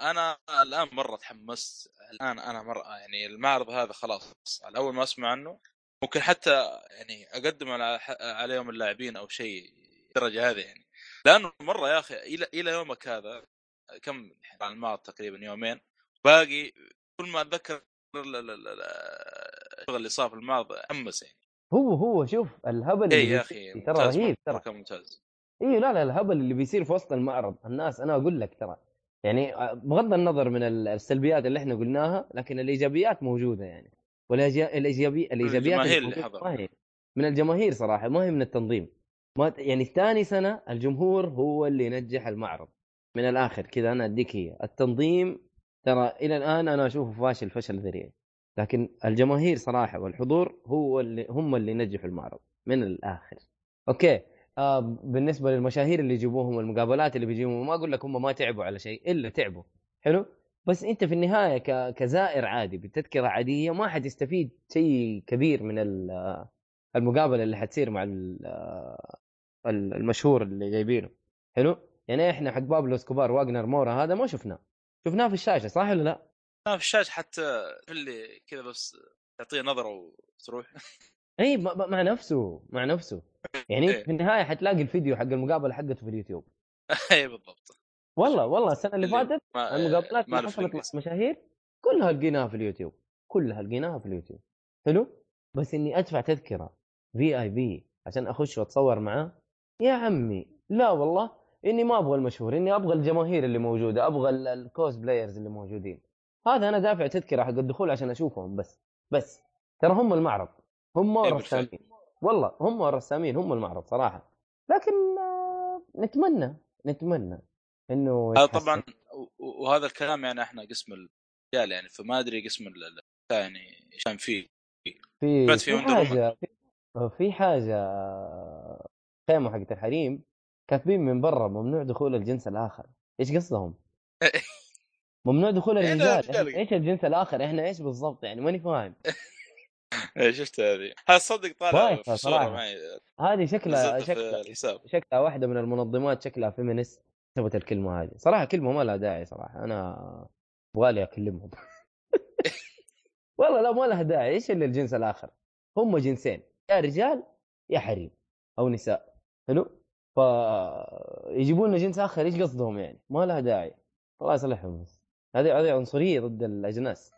أنا الآن مرة تحمست الآن أنا مرة يعني المعرض هذا خلاص على أول ما أسمع عنه ممكن حتى يعني أقدم على على يوم اللاعبين أو شيء درجة هذه يعني، لأنه مرة يا أخي إلى إلى يومك هذا كم عن المعرض تقريبا يومين باقي، كل ما أتذكر الشغل اللي صار في المعرض أمس يعني. هو هو شوف الهبل إيه يا أخي ترى رهيب ترى ممتاز. إيه لا لا الهبل اللي بيصير في وسط المعرض الناس أنا أقول لك ترى يعني بغض النظر من السلبيات اللي احنا قلناها لكن الإيجابيات موجودة يعني، والإيجابي الإيجابيات اللي من الجماهير صراحة ما هي من التنظيم ما يعني. ثاني سنة الجمهور هو اللي ينجح المعرض من الآخر كذا، أنا أديك هي التنظيم ترى إلى الآن أنا أشوفه فاشل فشل ذريع، لكن الجماهير صراحة والحضور هو اللي هم اللي ينجحوا المعرض من الآخر. أوكي آه بالنسبة للمشاهير اللي يجيبوهم والمقابلات اللي بيجيبوهم ما أقول لك هم ما تعبوا على شيء إلا تعبوا حلو، بس أنت في النهاية كزائر عادي بتذكرة عادية ما حتستفيد شيء كبير من المقابلة اللي حتصير مع المشهور اللي جايبينه حلو. يعني إحنا حق بابلو اسكوبار واغنر مورا هذا ما شفناه، شفناه في الشاشة صح ولا لا؟ شفناه في الشاشة حتى اللي كذا بس تعطيه نظرة وتروح. اي مع نفسه مع نفسه يعني في النهايه حتلاقي الفيديو حق المقابله حقته في اليوتيوب. اي بالضبط والله والله السنه اللي فاتت المقابلات اللي حصلت مع مشاهير كلها لقيناها في اليوتيوب كلها لقيناها في اليوتيوب حلو. بس اني ادفع تذكره في اي بي عشان اخش واتصور معاه يا عمي لا والله اني ما ابغى المشهور، اني ابغى الجماهير اللي موجوده، ابغى الكوز بلايرز اللي موجودين. هذا انا دافع تذكره حق الدخول عشان اشوفهم بس بس ترى هم المعرض هم الرسامين والله هم الرسامين هم المعرض صراحة. لكن نتمنى نتمنى إنه هذا طبعا، وهذا الكلام يعني إحنا قسم الرجال يعني فما أدري قسم ال يعني كان في في في حاجة في حاجة قيمة حقت الحريم كاتبين من برا ممنوع دخول الجنس الآخر. إيش قصدهم؟ ممنوع دخول الرجال إيش الجنس الآخر إحنا إيش بالضبط يعني ماني فاهم. شفت هذه هذا صدق طالع في الصورة معي هذه شكلها شكلها شكلها واحدة من المنظمات شكلها فيمينست كتبت الكلمة هذه صراحة كلمة ما لها داعي صراحة أنا أبغالي أكلمهم. والله لا ما لها داعي. إيش اللي الجنس الآخر؟ هم جنسين يا رجال يا حريم أو نساء حلو، فيجيبون جنس آخر إيش قصدهم يعني؟ ما لها داعي الله يصلحهم. بس هذه هذه عنصرية ضد الأجناس.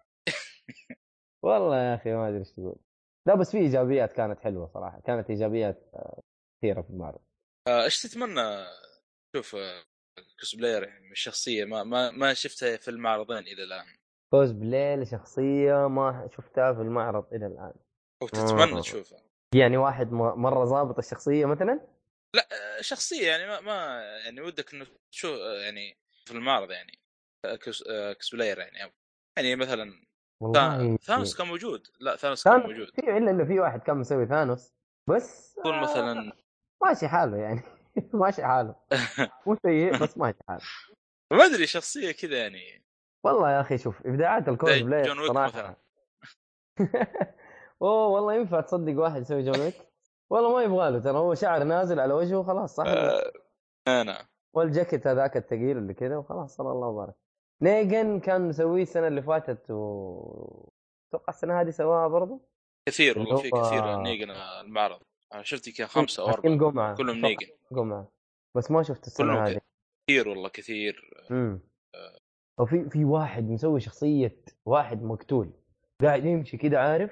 والله يا أخي ما أدري إيش تقول. لا بس في إيجابيات كانت حلوة صراحة، كانت إيجابيات كثيرة في المعرض. إيش تتمنى شوف كوسبلاير يعني شخصية ما ما ما شفتها في المعرضين إلى الآن؟ كوسبلاي شخصية ما شفتها في المعرض إلى الآن. وتتمنى آه. تشوفها؟ يعني واحد مرة ضابط الشخصية مثلا؟ لا شخصية يعني ما ما يعني ودك إنه شو يعني في المعرض يعني كوس كوسبلاير يعني يعني مثلا ثانوس كان موجود. لا ثانوس كان موجود في الا انه في واحد كان مسوي ثانوس بس يكون مثلا ماشي حاله يعني ماشي حاله مو سيء بس ماشي حاله ما ادري شخصيه كذا يعني. والله يا اخي شوف ابداعات الكوز بلاي صراحه. اوه والله ينفع تصدق واحد يسوي جون ويك؟ والله ما يبغاله ترى، هو شعر نازل على وجهه خلاص صح. انا والجاكيت هذاك الثقيل اللي كذا وخلاص صلى الله وبارك. نيجن كان مسويه السنة اللي فاتت و توقع السنة هذه سواها برضه كثير والله في كثير نيجن المعرض. أنا شفتي كان خمسة أو أربعة كلهم نيجن جمعة بس ما شفت السنة هذه كثير والله كثير. امم وفي في واحد مسوي شخصية واحد مقتول قاعد يمشي كده عارف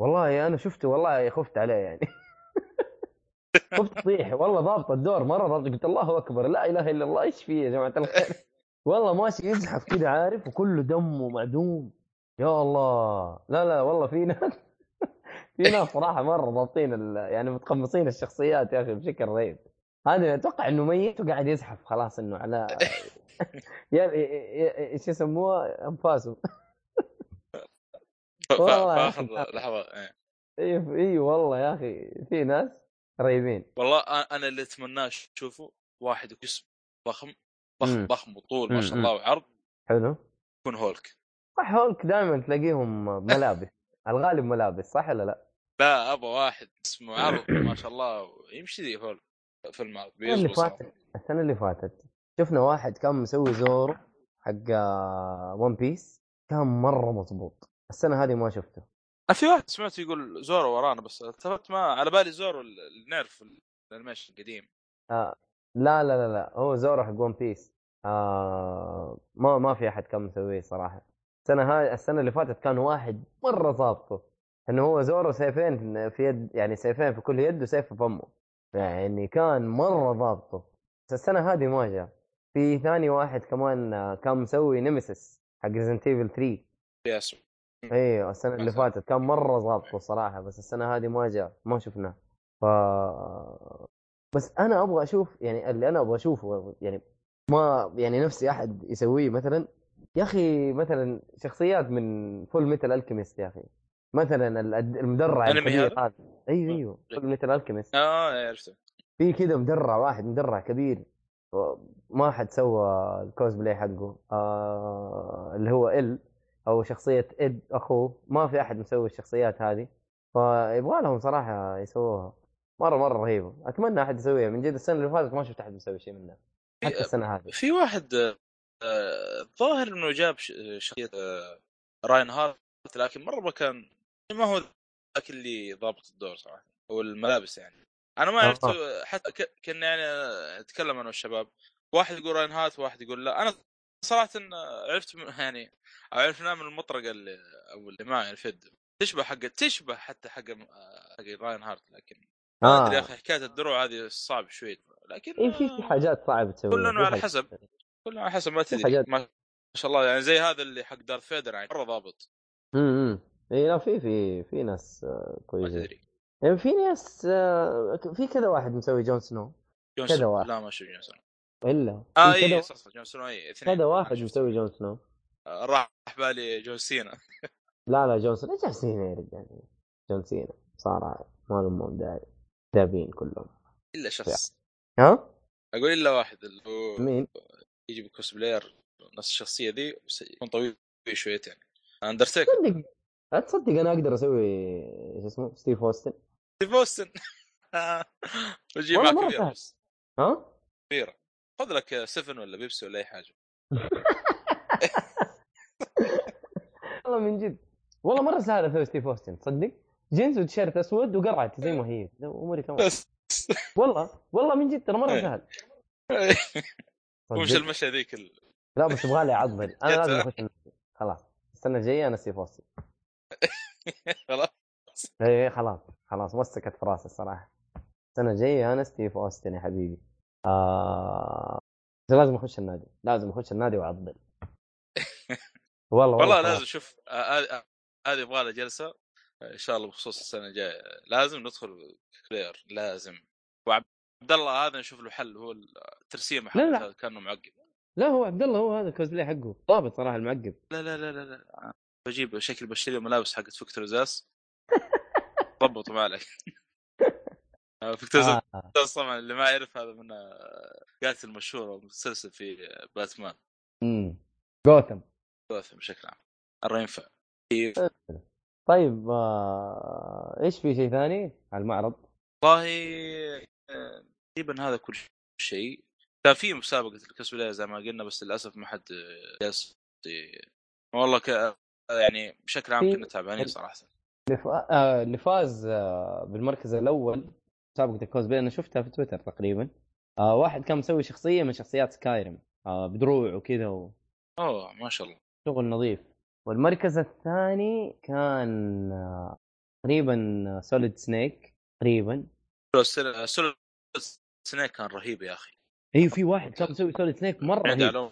والله انا شفته والله خفت عليه يعني خفت صيح والله ضابط الدور مره ضابط قلت الله اكبر لا اله الا الله ايش فيه يا جماعه الخير والله ماشي يزحف كده عارف وكله دمه معدوم يا الله لا لا والله في ناس في ناس صراحه مره ضابطين ال... يعني متقمصين الشخصيات يا اخي بشكل رهيب هذا اتوقع انه ميت وقاعد يزحف خلاص انه على ايش يسموه انفاسه والله اخذ لحظه ايوه ايوه والله يا اخي في ناس رهيبين والله انا اللي اتمناه تشوفوا واحد وجسم ضخم ضخم ضخم وطول ما شاء الله وعرض حلو يكون هولك صح هولك دائما تلاقيهم ملابس الغالب ملابس صح ولا لا لا ابو واحد اسمه عرض ما شاء الله يمشي ذي هولك في المعرض السنه اللي فاتت شفنا واحد كان مسوي زور حق ون بيس كان مره مضبوط السنه هذه ما شفته في واحد سمعته يقول زورو ورانا بس اتفقت ما على بالي زورو النيرف الانيميشن القديم آه. لا لا لا لا هو زورو حق ون بيس آه. ما ما في احد كان مسويه صراحه السنه هاي السنه اللي فاتت كان واحد مره ضابطه انه هو زورو سيفين في يد يعني سيفين في كل يد وسيف في فمه يعني كان مره ضابطه السنه هذه ما جاء في ثاني واحد كمان كان مسوي نيميسيس حق ريزنت ايفل ثري يس ايوه السنه اللي فاتت كان مره ضابطه صراحه بس السنه هذه ما جاء ما شفناه ف بس انا ابغى اشوف يعني اللي انا ابغى اشوفه يعني ما يعني نفسي احد يسويه مثلا يا اخي مثلا شخصيات من فول ميتال الكيميست يا اخي مثلا المدرع الكبير هذا ايوه ايوه فول ميتال الكيميست اه عرفته في كده مدرع واحد مدرع كبير ما حد سوى الكوزبلاي حقه آه اللي هو ال او شخصيه اد اخوه ما في احد مسوي الشخصيات هذه فيبغى لهم صراحه يسووها مره مره رهيبه اتمنى احد يسويها من جد السنه اللي فاتت ما شفت احد مسوي شيء منها حتى السنه هذه في واحد ظاهر انه جاب شخصيه راين هارت لكن مره كان ما هو ذاك اللي ضابط الدور صراحه او الملابس يعني انا ما عرفت حتى كنا يعني اتكلم انا والشباب واحد يقول راين هارت واحد يقول لا انا صراحه إن عرفت يعني عرفنا من المطرقه اللي او اللي معي الفد تشبه حق تشبه حتى حق حق راين هارت لكن ما ادري يا اخي حكايه الدروع هذه صعب شوي لكن اي في حاجات صعبه تسويها كلنا على حسب كلنا على حسب ما تدري ما شاء الله يعني زي هذا اللي حق دارث فيدر يعني مره ضابط امم اي لا في في في ناس كويسه يعني في ناس في كذا واحد مسوي جون سنو كذا واحد لا ما شفت جون سنو الا اه اي صح جون سنو اي هذا واحد مسوي جون سنو راح بالي جون سينا لا لا جون سينا جون سينا يا رجال جون سينا صار مالهم مداري دابين كلهم الا شخص ها اقول الا واحد اللي هو مين يجي بكوسبلاير نفس الشخصيه ذي يكون طويل شويتين اندرتيكر تصدق اتصدق انا اقدر اسوي ايش اسمه ستيف اوستن ستيف اوستن وجي معك كبير ها كبير خذ لك سفن ولا بيبسي ولا اي حاجه والله من جد والله مره سهله اسوي ستيف اوستن تصدق جينز وتيشيرت اسود وقرعه زي ما هي اموري تمام والله والله من جد ترى مره سهل ومش المشي ذيك ال... لا بس ابغى لي عضله انا لازم اخش خلاص السنه الجايه انا ستيف اوستن خلاص اي خلاص خلاص مسكت في راسي الصراحه السنه الجايه انا ستيف اوستن يا حبيبي آه... لازم اخش النادي لازم اخش النادي واعضل والله والله لازم شوف هذه هذه يبغى لها جلسه ان شاء الله بخصوص السنه الجايه لازم ندخل كلير لازم وعبد الله هذا نشوف له حل هو الترسيم حقه كانه معقد لا هو عبد الله هو هذا الكوزبلاي حقه ضابط صراحه المعقد لا لا لا لا, لا. بجيب شكل بشتري ملابس حقت فكتور زاس ضبطوا معلك فكتور زاس طبعا اللي ما يعرف هذا من قاتل مشهور ومسلسل في باتمان امم جوثم جوثم بشكل عام الرينفع طيب آه... ايش في شيء ثاني على المعرض والله تقريبا هذا كل شيء كان في مسابقه الكسبلاي زي ما قلنا بس للاسف ما حد جالس والله ك... يعني بشكل عام كنا تعبانين صراحه اللي فاز بالمركز الاول مسابقه الكوزبلاي انا شفتها في تويتر تقريبا آه واحد كان مسوي شخصيه من شخصيات سكايرم آه بدروع وكذا و... اوه ما شاء الله شغل نظيف والمركز الثاني كان تقريبا سوليد سنيك تقريبا. سوليد سنيك كان رهيب يا أخي. أيوة في واحد كان يسوي سوليد سنيك مرة رهيب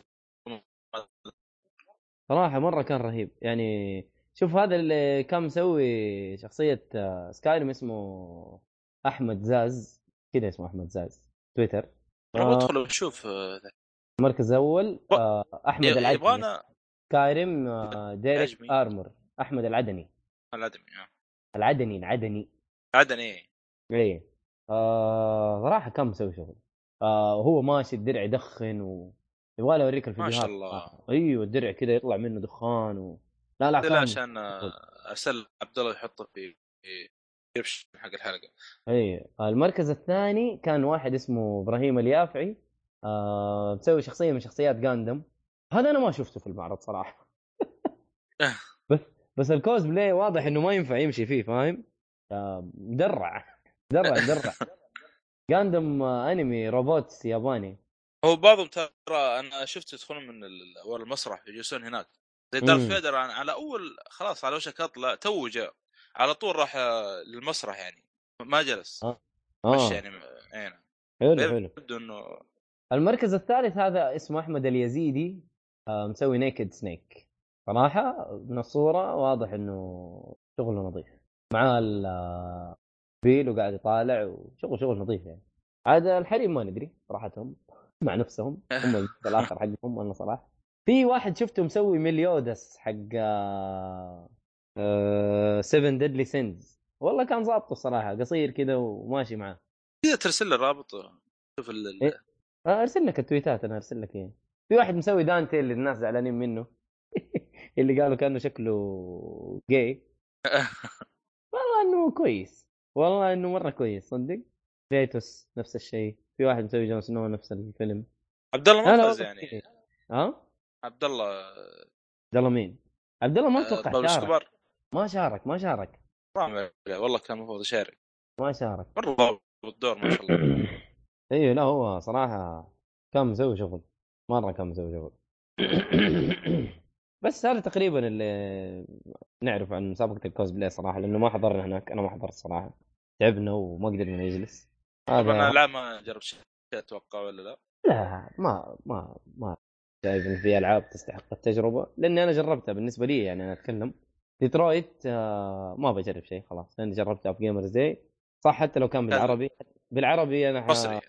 صراحة، مرة كان رهيب يعني. شوف هذا اللي كان مسوي شخصية سكايرم اسمه أحمد زاز كده، اسمه أحمد زاز تويتر. أنا بدخل وشوف مركز أول أحمد العدني سكايرم ديريك آرمر، أحمد العدني العدني العدني العدني العدني إيه صراحة كان مسوي شغل. هو ماشي الدرع يدخن و يبغى لي اوريك الفيديوهات ما شاء الله. ايوه الدرع كذا يطلع منه دخان و... لا لا لا عشان اسال عبد الله يحطه في كبش حق الحلقه. اي المركز الثاني كان واحد اسمه ابراهيم اليافعي آه... بسوي شخصيه من شخصيات غاندم. هذا انا ما شفته في المعرض صراحه بس بس الكوز بلاي واضح انه ما ينفع يمشي فيه فاهم. آه... مدرع مدرع مدرع غاندم انمي روبوت ياباني. هو بعضهم ترى أنا شفت يدخلون من أول المسرح يجلسون هناك زي دار فيدر على أول خلاص على وشك أطلع توجه على طول راح للمسرح يعني ما جلس آه. مش يعني أنا حلو حلو إنه... المركز الثالث هذا اسمه أحمد اليازيدي آه مسوي نيكد سنيك. صراحة من الصورة واضح إنه شغله نظيف مع البيل وقاعد يطالع وشغل شغل نظيف يعني. هذا الحريم ما ندري صراحتهم مع نفسهم هم الاخر حقهم. انا صراحه في واحد شفته مسوي مليودس حق سفن ديدلي سينز والله كان ظابطه صراحه قصير كده وماشي معاه كذا. ترسل لي الرابط شوف ال إيه؟ ارسل لك التويتات انا ارسل لك اياه. في واحد مسوي دانتي اللي الناس زعلانين منه اللي قالوا كانه شكله جاي والله انه كويس والله انه مره كويس صدق. ريتوس نفس الشيء. في واحد مسوي جون سنو نفس الفيلم. عبد الله ممتاز يعني ها عبد الله عبد الله مين عبد الله ما اتوقع شارك ما شارك ما شارك والله كان المفروض يشارك ما شارك والله بالدور ما شاء الله. ايوه لا هو صراحه كان مسوي شغل مره كان مسوي شغل بس هذا تقريبا اللي نعرف عن مسابقه الكوزبلاي صراحه لانه ما حضرنا هناك. انا ما حضرت صراحه تعبنا وما قدرنا نجلس. أنا لا ما جربت شيء أتوقع ولا لا لا ما ما ما شايف إن في ألعاب تستحق التجربة لأن أنا جربتها بالنسبة لي يعني. أنا أتكلم ديترويت آه ما بجرب شيء خلاص لأن جربتها في جيمرز داي صح حتى لو كان بالعربي بالعربي أنا ح... مصري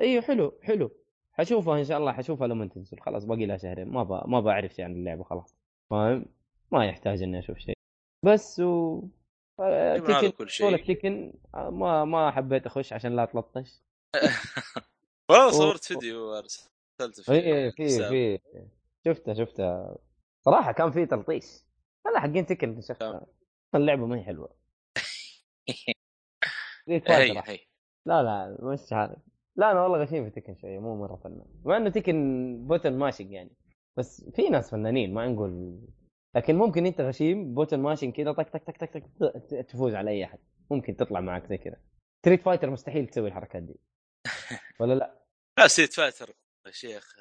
أيوه حلو حلو حشوفها إن شاء الله حشوفها لما تنزل خلاص باقي لها شهرين ما ب... ما بعرف شيء عن اللعبة خلاص فاهم ما يحتاج إني أشوف شيء بس و تيكن تيكن ما ما حبيت اخش عشان لا اتلطش والله صورت فيديو وارسلته في في في شفته شفته صراحه كان فيه تلطيش انا حقين تيكن شكلها اللعبه ما هي حلوه هي هي لا لا مش عارف لا انا والله غشيم في تيكن شويه مو مره فنان مع انه تيكن بوتن ماشين يعني بس في ناس فنانين ما نقول لكن ممكن انت غشيم بوتن ماشين كده طك طك طك طك تفوز على اي احد ممكن تطلع معك زي كده. ستريت فايتر مستحيل تسوي الحركات دي ولا لا لا ستريت فايتر يا شيخ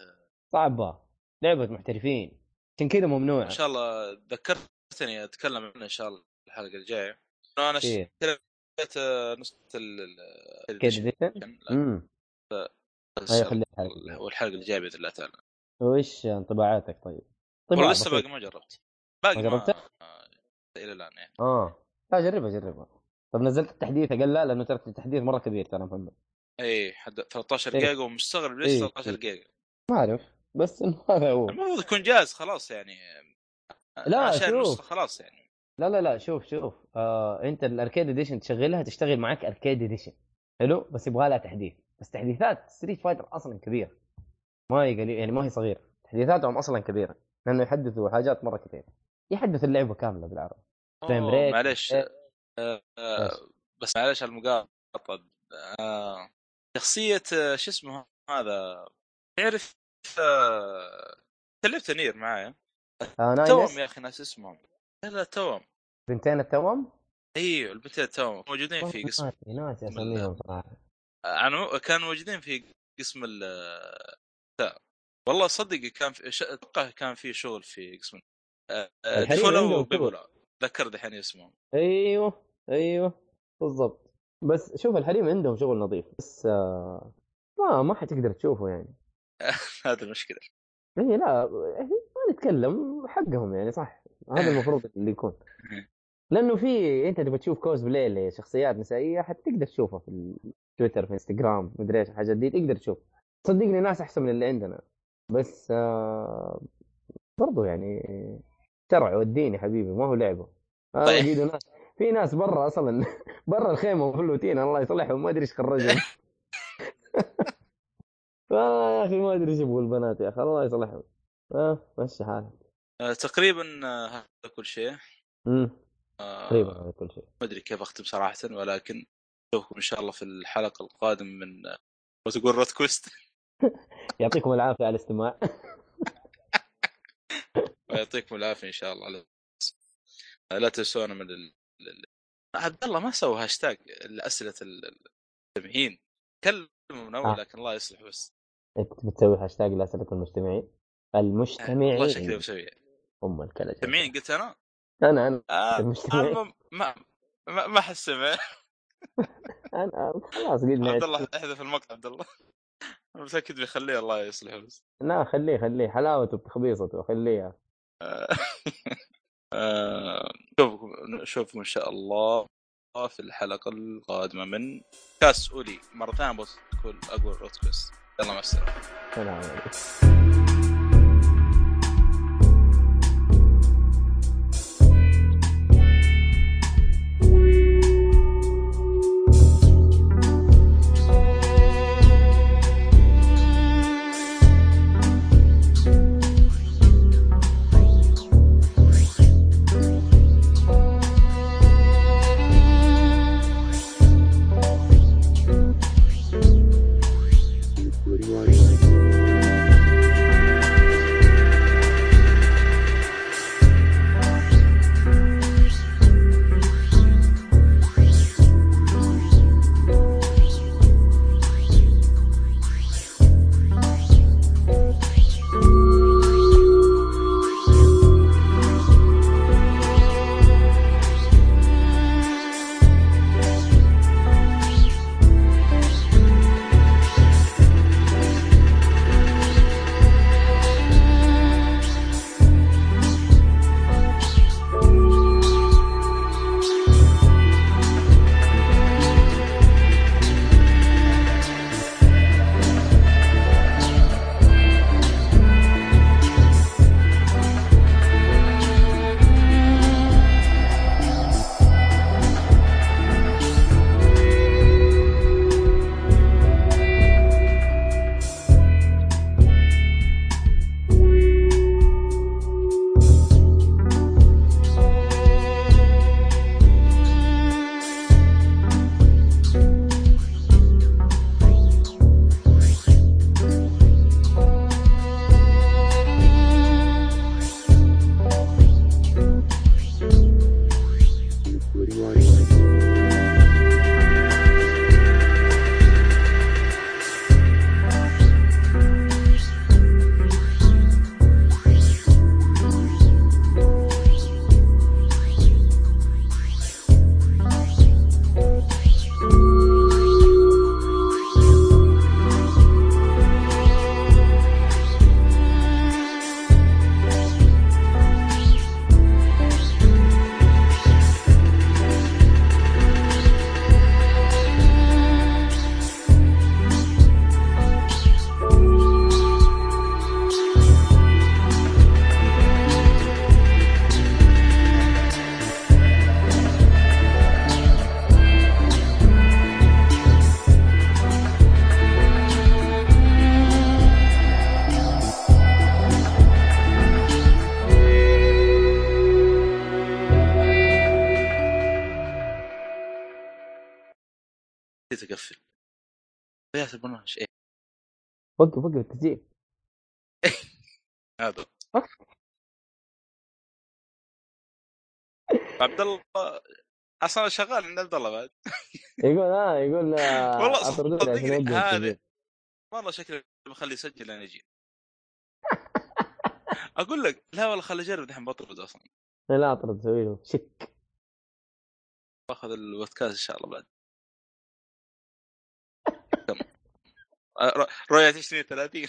صعبه لعبه محترفين عشان كده ممنوع. ان شاء الله ذكرتني اتكلم عنها ان شاء الله الحلقه الجايه. انا اشتريت نسخه ال والحلقه الجايه باذن الله تعالى. وايش انطباعاتك؟ طيب طيب لسه باقي ما جربت باقي ما جربته الى الان يعني اه لا جربها جربها. طب نزلت التحديث قال لا لانه ترى التحديث مره كبير ترى محمد اي حد ثلاثة عشر إيه. جيجا ومستغرب ليش ثلاثة عشر إيه. جيجا ما اعرف بس هذا هو المفروض يكون جاهز خلاص يعني لا شوف خلاص يعني لا لا لا شوف شوف آه انت الاركيد اديشن تشغلها تشتغل معك اركيد اديشن حلو بس يبغى لها تحديث بس تحديثات ستريت فايتر اصلا كبيره ما هي قليل يعني ما هي صغيره تحديثاتهم اصلا كبيره لأنه يحدثوا حاجات مرة كثير يحدث اللعبة كاملة بالعربي. معلش إيه. أه أه بس معلش على المقاطعة أه شخصية شو اسمه هذا تعرف أه تلبت نير معايا أه توام يا أخي ناس اسمهم لا توام بنتين التوام أيوة البنتين التوام موجودين في قسم ناس يسميهم صراحة أنا كانوا موجودين في قسم ال والله صدق كان في ش... كان في شغل في قسم دفولو وبيبولا ذكر دحين اسمه ايوه ايوه بالضبط. بس شوف الحريم عندهم شغل نظيف بس آه ما ما حتقدر تشوفه يعني. هذا المشكله يعني. لا ما نتكلم حقهم يعني صح، هذا المفروض اللي يكون، لانه في انت تبغى تشوف كوزبلاي لشخصيات نسائيه حتقدر تشوفها في تويتر في انستغرام مدري ايش الحاجات دي تقدر تشوف. صدقني ناس احسن من اللي عندنا بس آه برضو يعني شرع والدين يا حبيبي ما هو لعبه. طيب. ناس في ناس برا اصلا برا الخيمه وفلوتين الله يصلحهم ما ادري ايش خرجهم. يا اخي ما ادري ايش يبغوا البنات يا اخي الله يصلحهم. اه ماشي حالك. آه تقريبا هذا كل شيء. امم آه تقريبا هذا كل شيء. ما ادري كيف اختم صراحه، ولكن نشوفكم ان شاء الله في الحلقه القادمه من وتقول روت كوست. يعطيكم العافيه على الاستماع. ويعطيكم العافيه ان شاء الله على لا تنسونا من ال... عبد الله ما سوى هاشتاج الاسئله المستمعين كلمه من اول، لكن الله يصلح. بس انت بتسوي هاشتاج لاسئله المستمعين المجتمعين والله شكله مسويه ام الكلج المستمعين قلت انا انا انا آه المجتمعين ما ما, ما حسبه. انا خلاص قلنا عبد الله احذف المقطع عبد الله متأكد بيخليه الله يصلحه. بس لا خليه خليه حلاوته بتخبيصته خليها. نشوفكم نشوفكم إن شاء الله في الحلقة القادمة من كاس أولي مرة ثانية بقول أقول روتكوس. يلا مع السلامة. سلام عليكم. وقف وقف التسجيل هذا عبد الله اصلا شغال عند عبد الله بعد يقول اه يقول والله والله شكله بخلي يسجل انا اجي اقول لك لا والله خلي اجرب الحين بطرد اصلا لا اطرد سوي له شك باخذ البودكاست ان شاء الله بعد رؤية عشرين ثلاثين